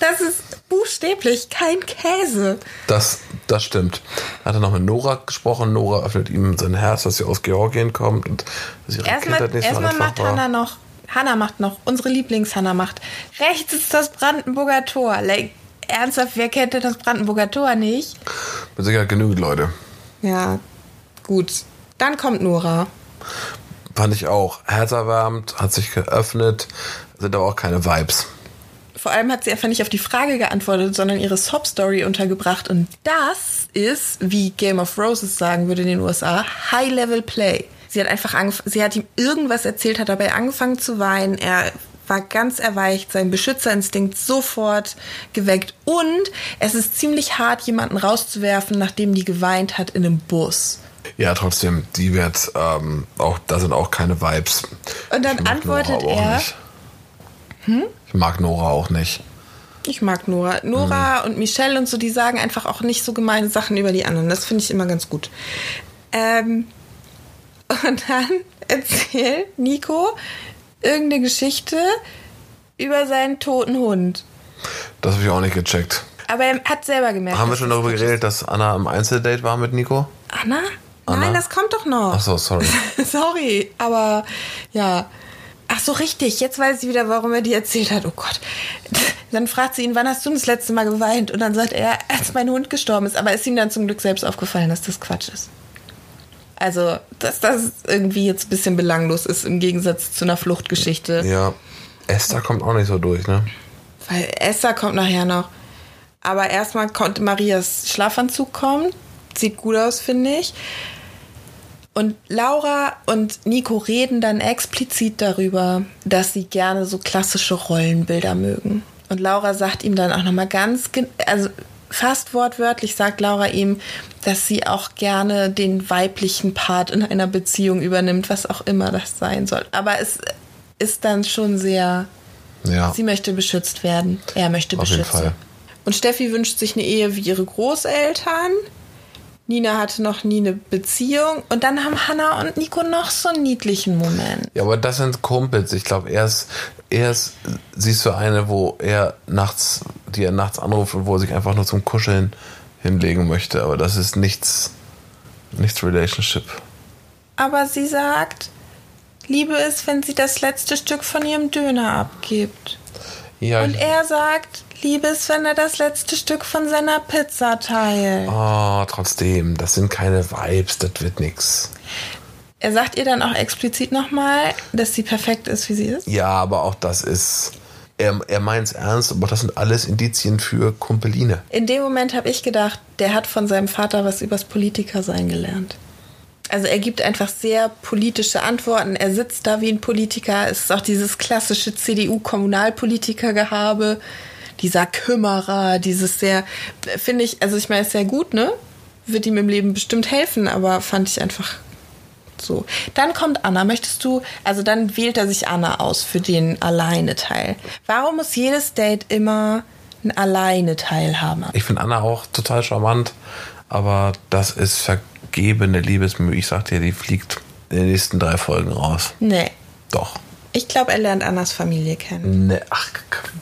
Das ist buchstäblich kein Käse. Das stimmt. Hat er noch mit Nora gesprochen. Nora öffnet ihm sein Herz, dass sie aus Georgien kommt und dass ihre Kindheit nicht so einfach war. Erstmal macht Hanna noch Hannah macht noch, unsere Lieblings-Hannah macht. Rechts ist das Brandenburger Tor. Like, ernsthaft, wer kennt denn das Brandenburger Tor nicht? Mit Sicherheit genügend Leute. Ja, gut. Dann kommt Nora. Fand ich auch. Herzerwärmt, hat sich geöffnet, sind aber auch keine Vibes. Vor allem hat sie einfach nicht auf die Frage geantwortet, sondern ihre Sob-Story untergebracht. Und das ist, wie Game of Roses sagen würde in den USA, High-Level-Play. Sie hat ihm irgendwas erzählt, hat dabei angefangen zu weinen. Er war ganz erweicht, sein Beschützerinstinkt sofort geweckt. Und es ist ziemlich hart, jemanden rauszuwerfen, nachdem die geweint hat in einem Bus. Ja, trotzdem, die wird auch, da sind auch keine Vibes. Und dann antwortet er... Hm? Ich mag Nora auch nicht. Ich mag Nora. Nora und Michelle und so, die sagen einfach auch nicht so gemeine Sachen über die anderen. Das finde ich immer ganz gut. Und dann erzählt Nico irgendeine Geschichte über seinen toten Hund. Das habe ich auch nicht gecheckt. Aber er hat selber gemerkt. Haben wir schon darüber geredet, dass Anna im Einzeldate war mit Nico? Anna? Nein, das kommt doch noch. Ach so, sorry. Sorry, aber ja... Ach so, richtig. Jetzt weiß ich wieder, warum er die erzählt hat. Oh Gott. Dann fragt sie ihn, wann hast du das letzte Mal geweint? Und dann sagt er, als mein Hund gestorben ist. Aber ist ihm dann zum Glück selbst aufgefallen, dass das Quatsch ist. Also, dass das irgendwie jetzt ein bisschen belanglos ist im Gegensatz zu einer Fluchtgeschichte. Ja. Esther kommt auch nicht so durch, ne? Weil Esther kommt nachher noch. Aber erstmal konnte Marias Schlafanzug kommen. Sieht gut aus, finde ich. Und Laura und Nico reden dann explizit darüber, dass sie gerne so klassische Rollenbilder mögen. Und Laura sagt ihm dann auch nochmal ganz, also fast wortwörtlich sagt Laura ihm, dass sie auch gerne den weiblichen Part in einer Beziehung übernimmt, was auch immer das sein soll. Aber es ist dann schon sehr, ja. Sie möchte beschützt werden, er möchte beschützen. Auf jeden Fall. Und Steffi wünscht sich eine Ehe wie ihre Großeltern. Nina hatte noch nie eine Beziehung. Und dann haben Hannah und Nico noch so einen niedlichen Moment. Ja, aber das sind Kumpels. Ich glaube, erst siehst du eine, die er nachts anruft und wo er sich einfach nur zum Kuscheln hinlegen möchte. Aber das ist nichts Relationship. Aber sie sagt, Liebe ist, wenn sie das letzte Stück von ihrem Döner abgibt. Ja, und er sagt... Liebe ist, wenn er das letzte Stück von seiner Pizza teilt. Oh, trotzdem, das sind keine Vibes, das wird nix. Er sagt ihr dann auch explizit nochmal, dass sie perfekt ist, wie sie ist? Ja, aber auch das ist... Er meint's ernst, aber das sind alles Indizien für Kumpeline. In dem Moment habe ich gedacht, der hat von seinem Vater was übers Politikersein gelernt. Also er gibt einfach sehr politische Antworten. Er sitzt da wie ein Politiker. Es ist auch dieses klassische CDU-Kommunalpolitiker-Gehabe. Dieser Kümmerer, dieses sehr, finde ich, also ich meine, ist sehr gut, ne? Wird ihm im Leben bestimmt helfen, aber fand ich einfach so. Dann kommt Anna, dann wählt er sich Anna aus für den Alleine-Teil. Warum muss jedes Date immer einen Alleine-Teil haben? Ich finde Anna auch total charmant, aber das ist vergebene Liebesmühe. Ich sag dir, die fliegt in den nächsten 3 Folgen raus. Nee. Doch. Ich glaube, er lernt Annas Familie kennen. Ne, ach,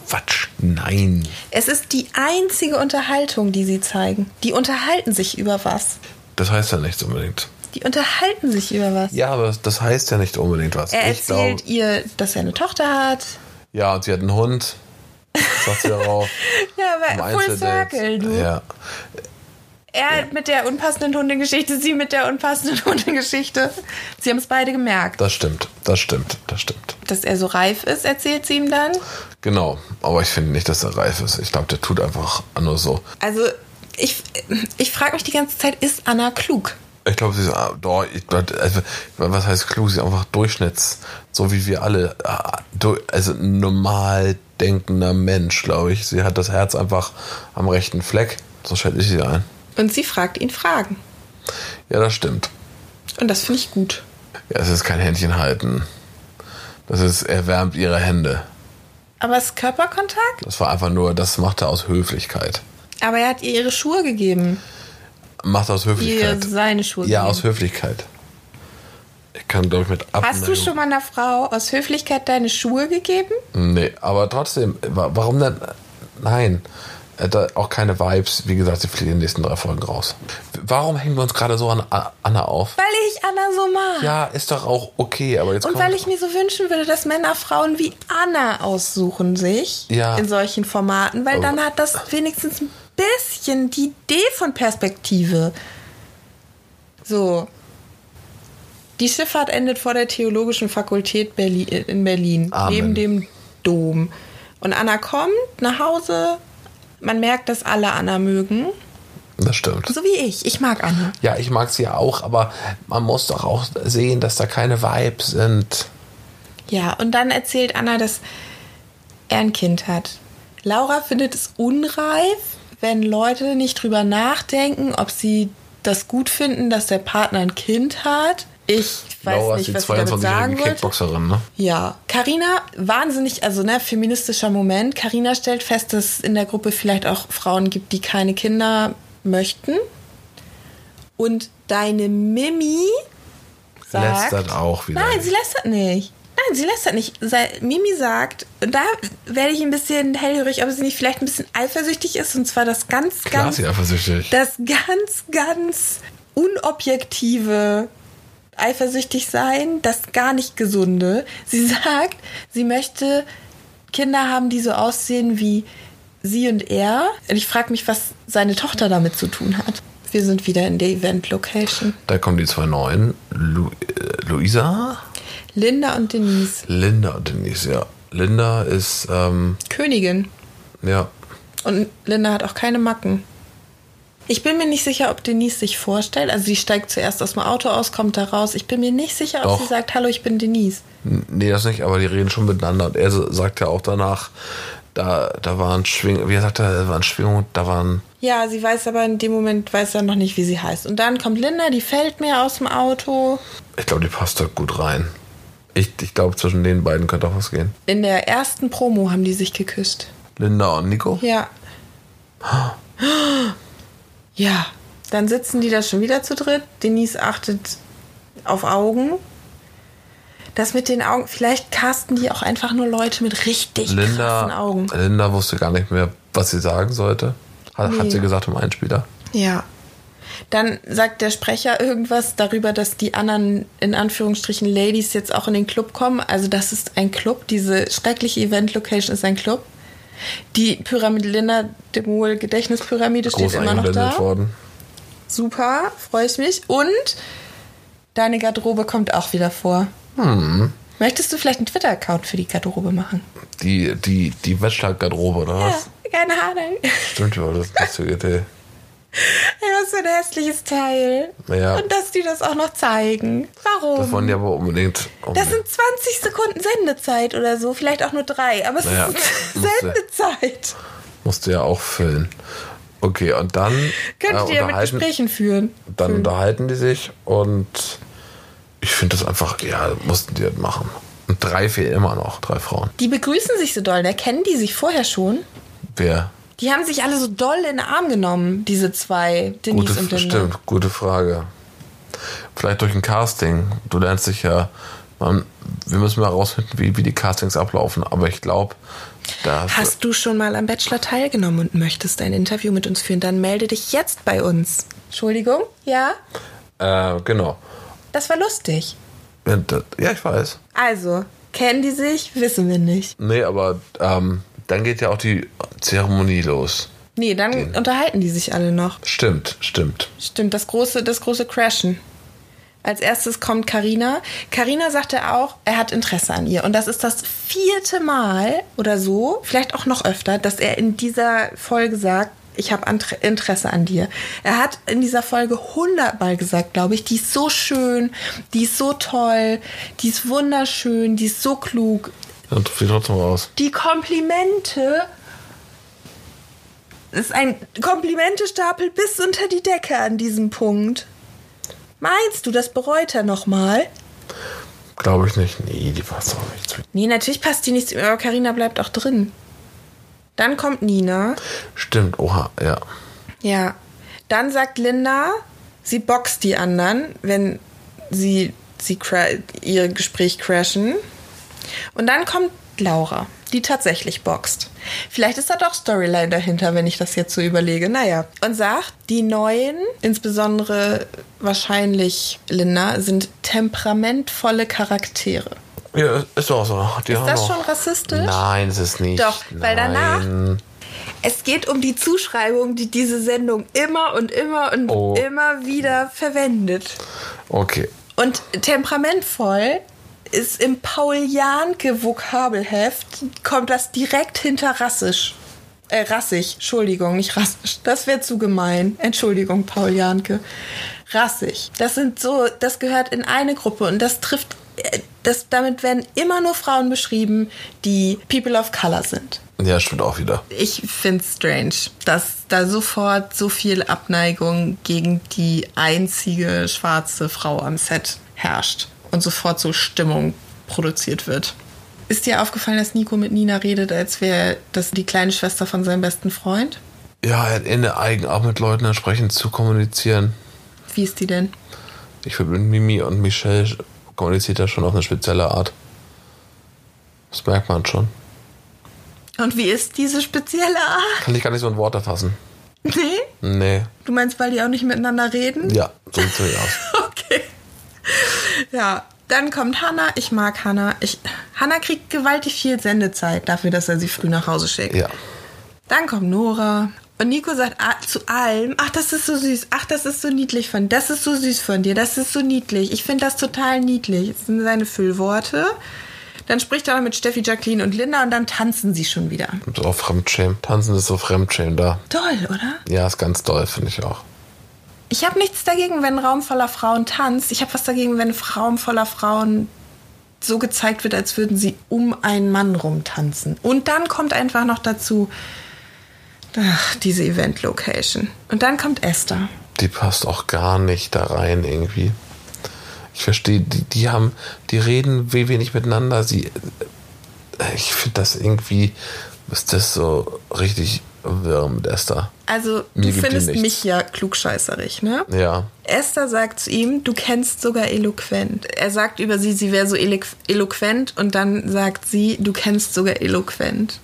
Quatsch, nein. Es ist die einzige Unterhaltung, die sie zeigen. Die unterhalten sich über was. Das heißt ja nichts unbedingt. Die unterhalten sich über was. Ja, aber das heißt ja nicht unbedingt was. Er erzählt ihr, dass er eine Tochter hat. Ja, und sie hat einen Hund. Das sagt sie darauf. Ja, aber full circle, du. Ja. Er mit der unpassenden Hundegeschichte, sie mit der unpassenden Hundegeschichte. Sie haben es beide gemerkt. Das stimmt. Dass er so reif ist, erzählt sie ihm dann? Genau, aber ich finde nicht, dass er reif ist. Ich glaube, der tut einfach nur so. Also, ich frage mich die ganze Zeit, ist Anna klug? Ich glaube, sie ist, was heißt klug? Sie ist einfach so wie wir alle, also ein normal denkender Mensch, glaube ich. Sie hat das Herz einfach am rechten Fleck, so schätze ich sie ein. Und sie fragt ihn Fragen. Ja, das stimmt. Und das finde ich gut. Ja, es ist kein Händchen halten. Das ist, er wärmt ihre Hände. Aber es ist Körperkontakt? Das war einfach nur, das macht er aus Höflichkeit. Aber er hat ihr ihre Schuhe gegeben. Macht er aus Höflichkeit. Ihr seine Schuhe gegeben. Ja, aus Höflichkeit. Ich kann, glaube ich, mit Abneigung... Hast du schon mal einer Frau aus Höflichkeit deine Schuhe gegeben? Nee, aber trotzdem, warum denn? Nein. da auch keine Vibes. Wie gesagt, sie fliegen in den nächsten 3 Folgen raus. Warum hängen wir uns gerade so an Anna auf? Weil ich Anna so mag. Ja, ist doch auch okay. Aber jetzt und weil ich mir so wünschen würde, dass Männer Frauen wie Anna aussuchen sich in solchen Formaten. Weil dann hat das wenigstens ein bisschen die Idee von Perspektive. So. Die Schifffahrt endet vor der Theologischen Fakultät in Berlin. Amen. Neben dem Dom. Und Anna kommt nach Hause. Man merkt, dass alle Anna mögen. Das stimmt. So wie ich. Ich mag Anna. Ja, ich mag sie ja auch, aber man muss doch auch sehen, dass da keine Vibes sind. Ja, und dann erzählt Anna, dass er ein Kind hat. Laura findet es unreif, wenn Leute nicht drüber nachdenken, ob sie das gut finden, dass der Partner ein Kind hat. Ich weiß Laura nicht, was sie damit sagen Kickboxerin, ne? Ja. Carina, wahnsinnig, also ne, feministischer Moment. Carina stellt fest, dass es in der Gruppe vielleicht auch Frauen gibt, die keine Kinder möchten. Und deine Mimi sagt... Lästert auch wieder. Nein, sie lästert nicht. Nein, sie lästert nicht. Mimi sagt, und da werde ich ein bisschen hellhörig, ob sie nicht vielleicht ein bisschen eifersüchtig ist. Und zwar das ganz, klar, ganz... eifersüchtig. Das ganz, ganz unobjektive... eifersüchtig sein, das gar nicht Gesunde. Sie sagt, sie möchte Kinder haben, die so aussehen wie sie und er. Und ich frage mich, was seine Tochter damit zu tun hat. Wir sind wieder in der Event-Location. Da kommen die 2 neuen. Luisa? Linda und Denise. Linda und Denise, ja. Linda ist... Königin. Ja. Und Linda hat auch keine Macken. Ich bin mir nicht sicher, ob Denise sich vorstellt. Also sie steigt zuerst aus dem Auto aus, kommt da raus. Ich bin mir nicht sicher, ob sie sagt, hallo, ich bin Denise. Nee, das nicht, aber die reden schon miteinander. Und er sagt ja auch danach, da waren Schwingungen, wie er sagt, da waren Schwingungen, da waren... Ja, sie weiß aber in dem Moment, weiß er noch nicht, wie sie heißt. Und dann kommt Linda, die fällt mir aus dem Auto. Ich glaube, die passt da gut rein. Ich glaube, zwischen den beiden könnte auch was gehen. In der ersten Promo haben die sich geküsst. Linda und Nico? Ja. Ja, dann sitzen die da schon wieder zu dritt. Denise achtet auf Augen. Das mit den Augen, vielleicht casten die auch einfach nur Leute mit richtig krassen Augen. Linda wusste gar nicht mehr, was sie sagen sollte. Hat sie gesagt im Einspieler. Ja. Dann sagt der Sprecher irgendwas darüber, dass die anderen, in Anführungsstrichen, Ladies jetzt auch in den Club kommen. Also das ist ein Club. Diese schreckliche Event-Location ist ein Club. Die Pyramide Linderdämmol-Gedächtnispyramide steht immer noch da. Worden. Super, freue ich mich. Und deine Garderobe kommt auch wieder vor. Möchtest du vielleicht einen Twitter-Account für die Garderobe machen? Die Bachelor-Garderobe, oder was? Ja, keine Ahnung. Stimmt, ja, das ist eine lustige Idee. Was für ein hässliches Teil. Ja. Und dass die das auch noch zeigen. Warum? Das wollen die aber unbedingt. Das sind 20 Sekunden Sendezeit oder so. Vielleicht auch nur 3. Aber es ist Sendezeit. Musst du ja auch füllen. Okay, und dann... Könnt ihr ja mit Gesprächen führen. Dann unterhalten die sich. Und ich finde das einfach... Ja, mussten die das machen. Und 3 fehlen immer noch. 3 Frauen. Die begrüßen sich so doll. Erkennen die sich vorher schon? Wer... Die haben sich alle so doll in den Arm genommen, diese 2, Denise und Linda. Stimmt, gute Frage. Vielleicht durch ein Casting. Du lernst dich ja, wir müssen mal rausfinden, wie die Castings ablaufen. Aber ich glaube, da... Hast du schon mal am Bachelor teilgenommen und möchtest ein Interview mit uns führen, dann melde dich jetzt bei uns. Entschuldigung, ja? Genau. Das war lustig. Ja, ich weiß. Also, kennen die sich? Wissen wir nicht. Nee, aber... Dann geht ja auch die Zeremonie los. Nee, dann unterhalten die sich alle noch. Stimmt. Stimmt, das große Crashen. Als erstes kommt Carina. Carina sagte auch, er hat Interesse an ihr. Und das ist das 4. Mal oder so, vielleicht auch noch öfter, dass er in dieser Folge sagt, ich habe Interesse an dir. Er hat in dieser Folge 100-mal gesagt, glaube ich, die ist so schön, die ist so toll, die ist wunderschön, die ist so klug. Und sieht trotzdem aus. Die Komplimente ist ein Komplimentestapel bis unter die Decke an diesem Punkt. Meinst du, das bereut er nochmal? Glaube ich nicht. Nee, die passt auch nicht zu. Nee, natürlich passt die nicht zu. Aber Carina bleibt auch drin. Dann kommt Nina. Stimmt, oha, ja. Ja. Dann sagt Linda, sie boxt die anderen, wenn sie ihr Gespräch crashen. Und dann kommt Laura. die tatsächlich boxt. Vielleicht ist da doch Storyline dahinter, wenn ich das jetzt so überlege. Naja. Und sagt, die Neuen, insbesondere wahrscheinlich Linda, sind temperamentvolle Charaktere. Ja, ist auch so. Ist das schon rassistisch? Nein, ist es nicht. Doch, weil danach... Es geht um die Zuschreibung, die diese Sendung immer und immer wieder verwendet. Okay. Und temperamentvoll ist im Paul Janke Vokabelheft, kommt das direkt hinter rassisch. Rassig, Entschuldigung, nicht rassisch. Das wäre zu gemein. Entschuldigung, Paul Janke. Rassig. Das sind so, das gehört in eine Gruppe und das trifft, damit werden immer nur Frauen beschrieben, die People of Color sind. Ja, stimmt auch wieder. Ich find's strange, dass da sofort so viel Abneigung gegen die einzige schwarze Frau am Set herrscht und sofort so Stimmung produziert wird. Ist dir aufgefallen, dass Nico mit Nina redet, als wäre das die kleine Schwester von seinem besten Freund? Ja, er hat in der Eigenart, mit Leuten entsprechend zu kommunizieren. Wie ist die denn? Ich finde, mit Mimi und Michelle kommuniziert er schon auf eine spezielle Art. Das merkt man schon. Und wie ist diese spezielle Art? Kann ich gar nicht so in Worte fassen. Nee? Du meinst, weil die auch nicht miteinander reden? Ja, so sieht's aus. Okay. Ja, dann kommt Hannah. Ich mag Hannah. Hannah kriegt gewaltig viel Sendezeit dafür, dass er sie früh nach Hause schickt. Ja. Dann kommt Nora. Und Nico sagt zu allem, ach, das ist so süß, ach, das ist so niedlich von dir, das ist so süß von dir, das ist so niedlich. Ich finde das total niedlich. Das sind seine Füllworte. Dann spricht er noch mit Steffi, Jacqueline und Linda und dann tanzen sie schon wieder. So Fremdschämen. Tanzen ist so Fremdschämen da. Toll, oder? Ja, ist ganz toll, finde ich auch. Ich habe nichts dagegen, wenn ein Raum voller Frauen tanzt. Ich habe was dagegen, wenn ein Raum voller Frauen so gezeigt wird, als würden sie um einen Mann rumtanzen. Und dann kommt einfach noch dazu, ach, diese Event-Location. Und dann kommt Esther. Die passt auch gar nicht da rein irgendwie. Ich verstehe, die reden wenig miteinander. Ich finde das irgendwie, ist das so richtig wirr mit Esther. Also du findest mich ja klugscheißerig, ne? Ja. Esther sagt zu ihm, du kennst sogar eloquent. Er sagt über sie, sie wäre so eloquent und dann sagt sie, du kennst sogar eloquent.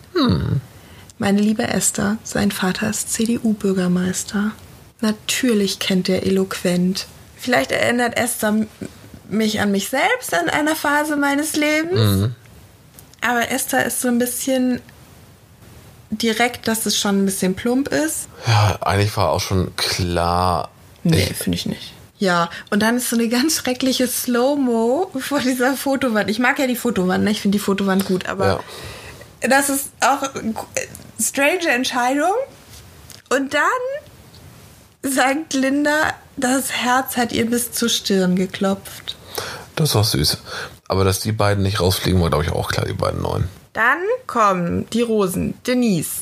Meine liebe Esther, sein Vater ist CDU-Bürgermeister. Natürlich kennt er eloquent. Vielleicht erinnert Esther mich an mich selbst in einer Phase meines Lebens. Mhm. Aber Esther ist so ein bisschen direkt, dass es schon ein bisschen plump ist. Ja, eigentlich war auch schon klar. Nee, finde ich nicht. Ja, und dann ist so eine ganz schreckliche Slow-Mo vor dieser Fotowand. Ich mag ja die Fotowand, ne? Ich finde die Fotowand gut, aber ja. Das ist auch eine strange Entscheidung. Und dann sagt Linda, das Herz hat ihr bis zur Stirn geklopft. Das war süß. Aber dass die beiden nicht rausfliegen, war, glaube ich, auch klar, die beiden Neuen. Dann kommen die Rosen. Denise.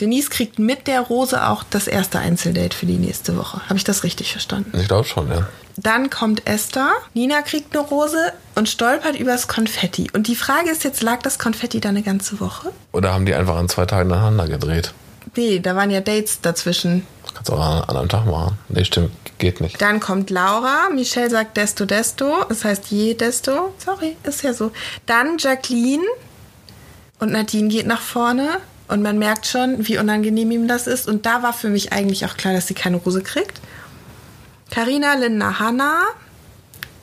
Denise kriegt mit der Rose auch das erste Einzeldate für die nächste Woche. Habe ich das richtig verstanden? Ich glaube schon, ja. Dann kommt Esther. Nina kriegt eine Rose und stolpert übers Konfetti. Und die Frage ist jetzt, lag das Konfetti da eine ganze Woche? Oder haben die einfach an 2 Tagen ineinander gedreht? Nee, da waren ja Dates dazwischen. Kannst du auch an einem Tag machen. Nee, stimmt, geht nicht. Dann kommt Laura. Michelle sagt desto. Das heißt je desto. Sorry, ist ja so. Dann Jacqueline. Und Nadine geht nach vorne. Und man merkt schon, wie unangenehm ihm das ist. Und da war für mich eigentlich auch klar, dass sie keine Rose kriegt. Carina, Linda, Hannah.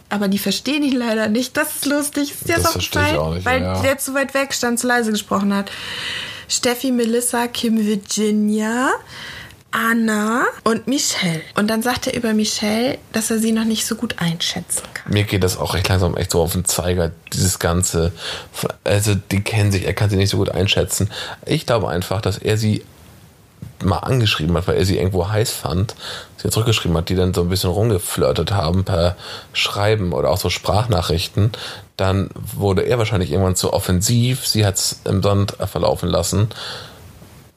Aber die verstehen ihn leider nicht. Das ist lustig. Ist dir das aufgefallen? Das verstehe ich auch nicht. Weil der zu weit weg stand, zu leise gesprochen hat. Steffi, Melissa, Kim, Virginia, Anna und Michelle. Und dann sagt er über Michelle, dass er sie noch nicht so gut einschätzen kann. Mir geht das auch recht langsam echt so auf den Zeiger, dieses Ganze. Also die kennen sich, er kann sie nicht so gut einschätzen. Ich glaube einfach, dass er sie mal angeschrieben hat, weil er sie irgendwo heiß fand, sie zurückgeschrieben hat, die dann so ein bisschen rumgeflirtet haben per Schreiben oder auch so Sprachnachrichten, dann wurde er wahrscheinlich irgendwann zu offensiv, sie hat es im Sand verlaufen lassen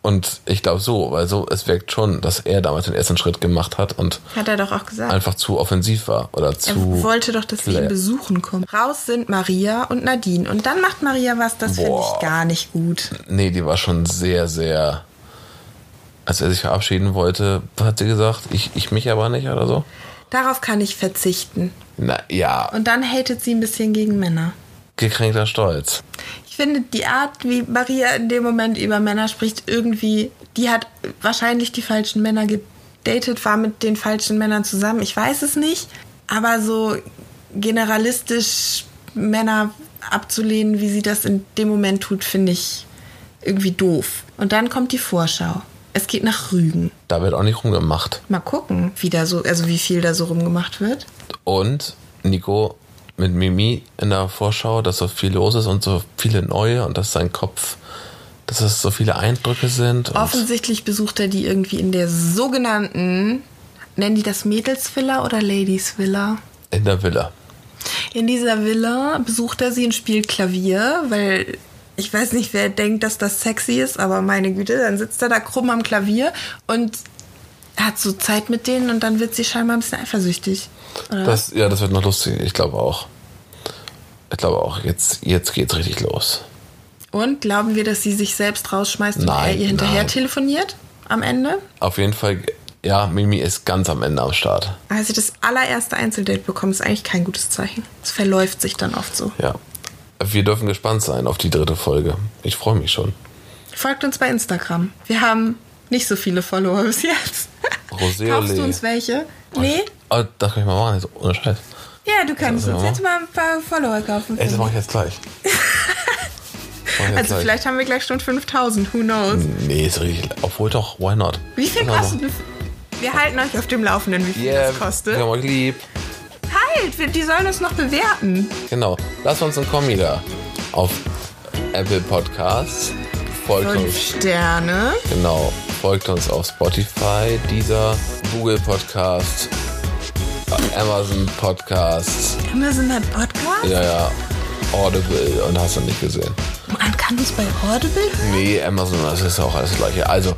und ich glaube es wirkt schon, dass er damals den ersten Schritt gemacht hat und hat er doch auch gesagt, einfach zu offensiv war oder zu... Er wollte doch, dass sie ihn besuchen kommen. Raus sind Maria und Nadine und dann macht Maria was, das finde ich gar nicht gut. Nee, die war schon sehr, sehr... Als er sich verabschieden wollte, hat sie gesagt, ich mich aber nicht oder so. Darauf kann ich verzichten. Na ja. Und dann hatet sie ein bisschen gegen Männer. Gekränkter Stolz. Ich finde, die Art, wie Maria in dem Moment über Männer spricht, irgendwie, die hat wahrscheinlich die falschen Männer gedatet, war mit den falschen Männern zusammen. Ich weiß es nicht. Aber so generalistisch Männer abzulehnen, wie sie das in dem Moment tut, finde ich irgendwie doof. Und dann kommt die Vorschau. Es geht nach Rügen. Da wird auch nicht rumgemacht. Mal gucken, wie da so, also wie viel da so rumgemacht wird. Und Nico mit Mimi in der Vorschau, dass so viel los ist und so viele neue und dass sein Kopf, dass es so viele Eindrücke sind. Offensichtlich besucht er die irgendwie in der sogenannten, nennen die das Mädelsvilla oder Ladiesvilla? In der Villa. In dieser Villa besucht er sie und spielt Klavier, weil ich weiß nicht, wer denkt, dass das sexy ist, aber meine Güte, dann sitzt er da krumm am Klavier und hat so Zeit mit denen und dann wird sie scheinbar ein bisschen eifersüchtig. Oder? Das wird noch lustig, ich glaube auch. Jetzt geht's richtig los. Und glauben wir, dass sie sich selbst rausschmeißt und er ihr hinterher telefoniert am Ende? Auf jeden Fall, ja, Mimi ist ganz am Ende am Start. Als sie das allererste Einzeldate bekommt, ist eigentlich kein gutes Zeichen. Es verläuft sich dann oft so. Ja. Wir dürfen gespannt sein auf die dritte Folge. Ich freue mich schon. Folgt uns bei Instagram. Wir haben nicht so viele Follower bis jetzt. Roséolée. Kaufst du uns welche? Nee? Oh, das kann ich mal machen, jetzt ohne Scheiß. Ja, du kannst uns jetzt mal ein paar Follower kaufen. Ey, das mache ich jetzt gleich. Vielleicht haben wir gleich schon 5000, who knows? Nee, ist richtig. Obwohl doch, why not? Wie viel kostet? Wir halten euch auf dem Laufenden, wie viel das kostet. Wir haben euch lieb. Die sollen uns noch bewerten. Genau. Lass uns ein Kommi da. Auf Apple Podcasts. Folgt uns. 5 Sterne. Genau. Folgt uns auf Spotify, Deezer, Google Podcast, Amazon Podcasts. Amazon hat Podcasts? Ja. Audible. Und hast du nicht gesehen. Man kann uns bei Audible? Nee, Amazon, das ist auch alles das Gleiche. Also,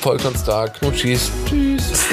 folgt uns da. Knutschis. Tschüss.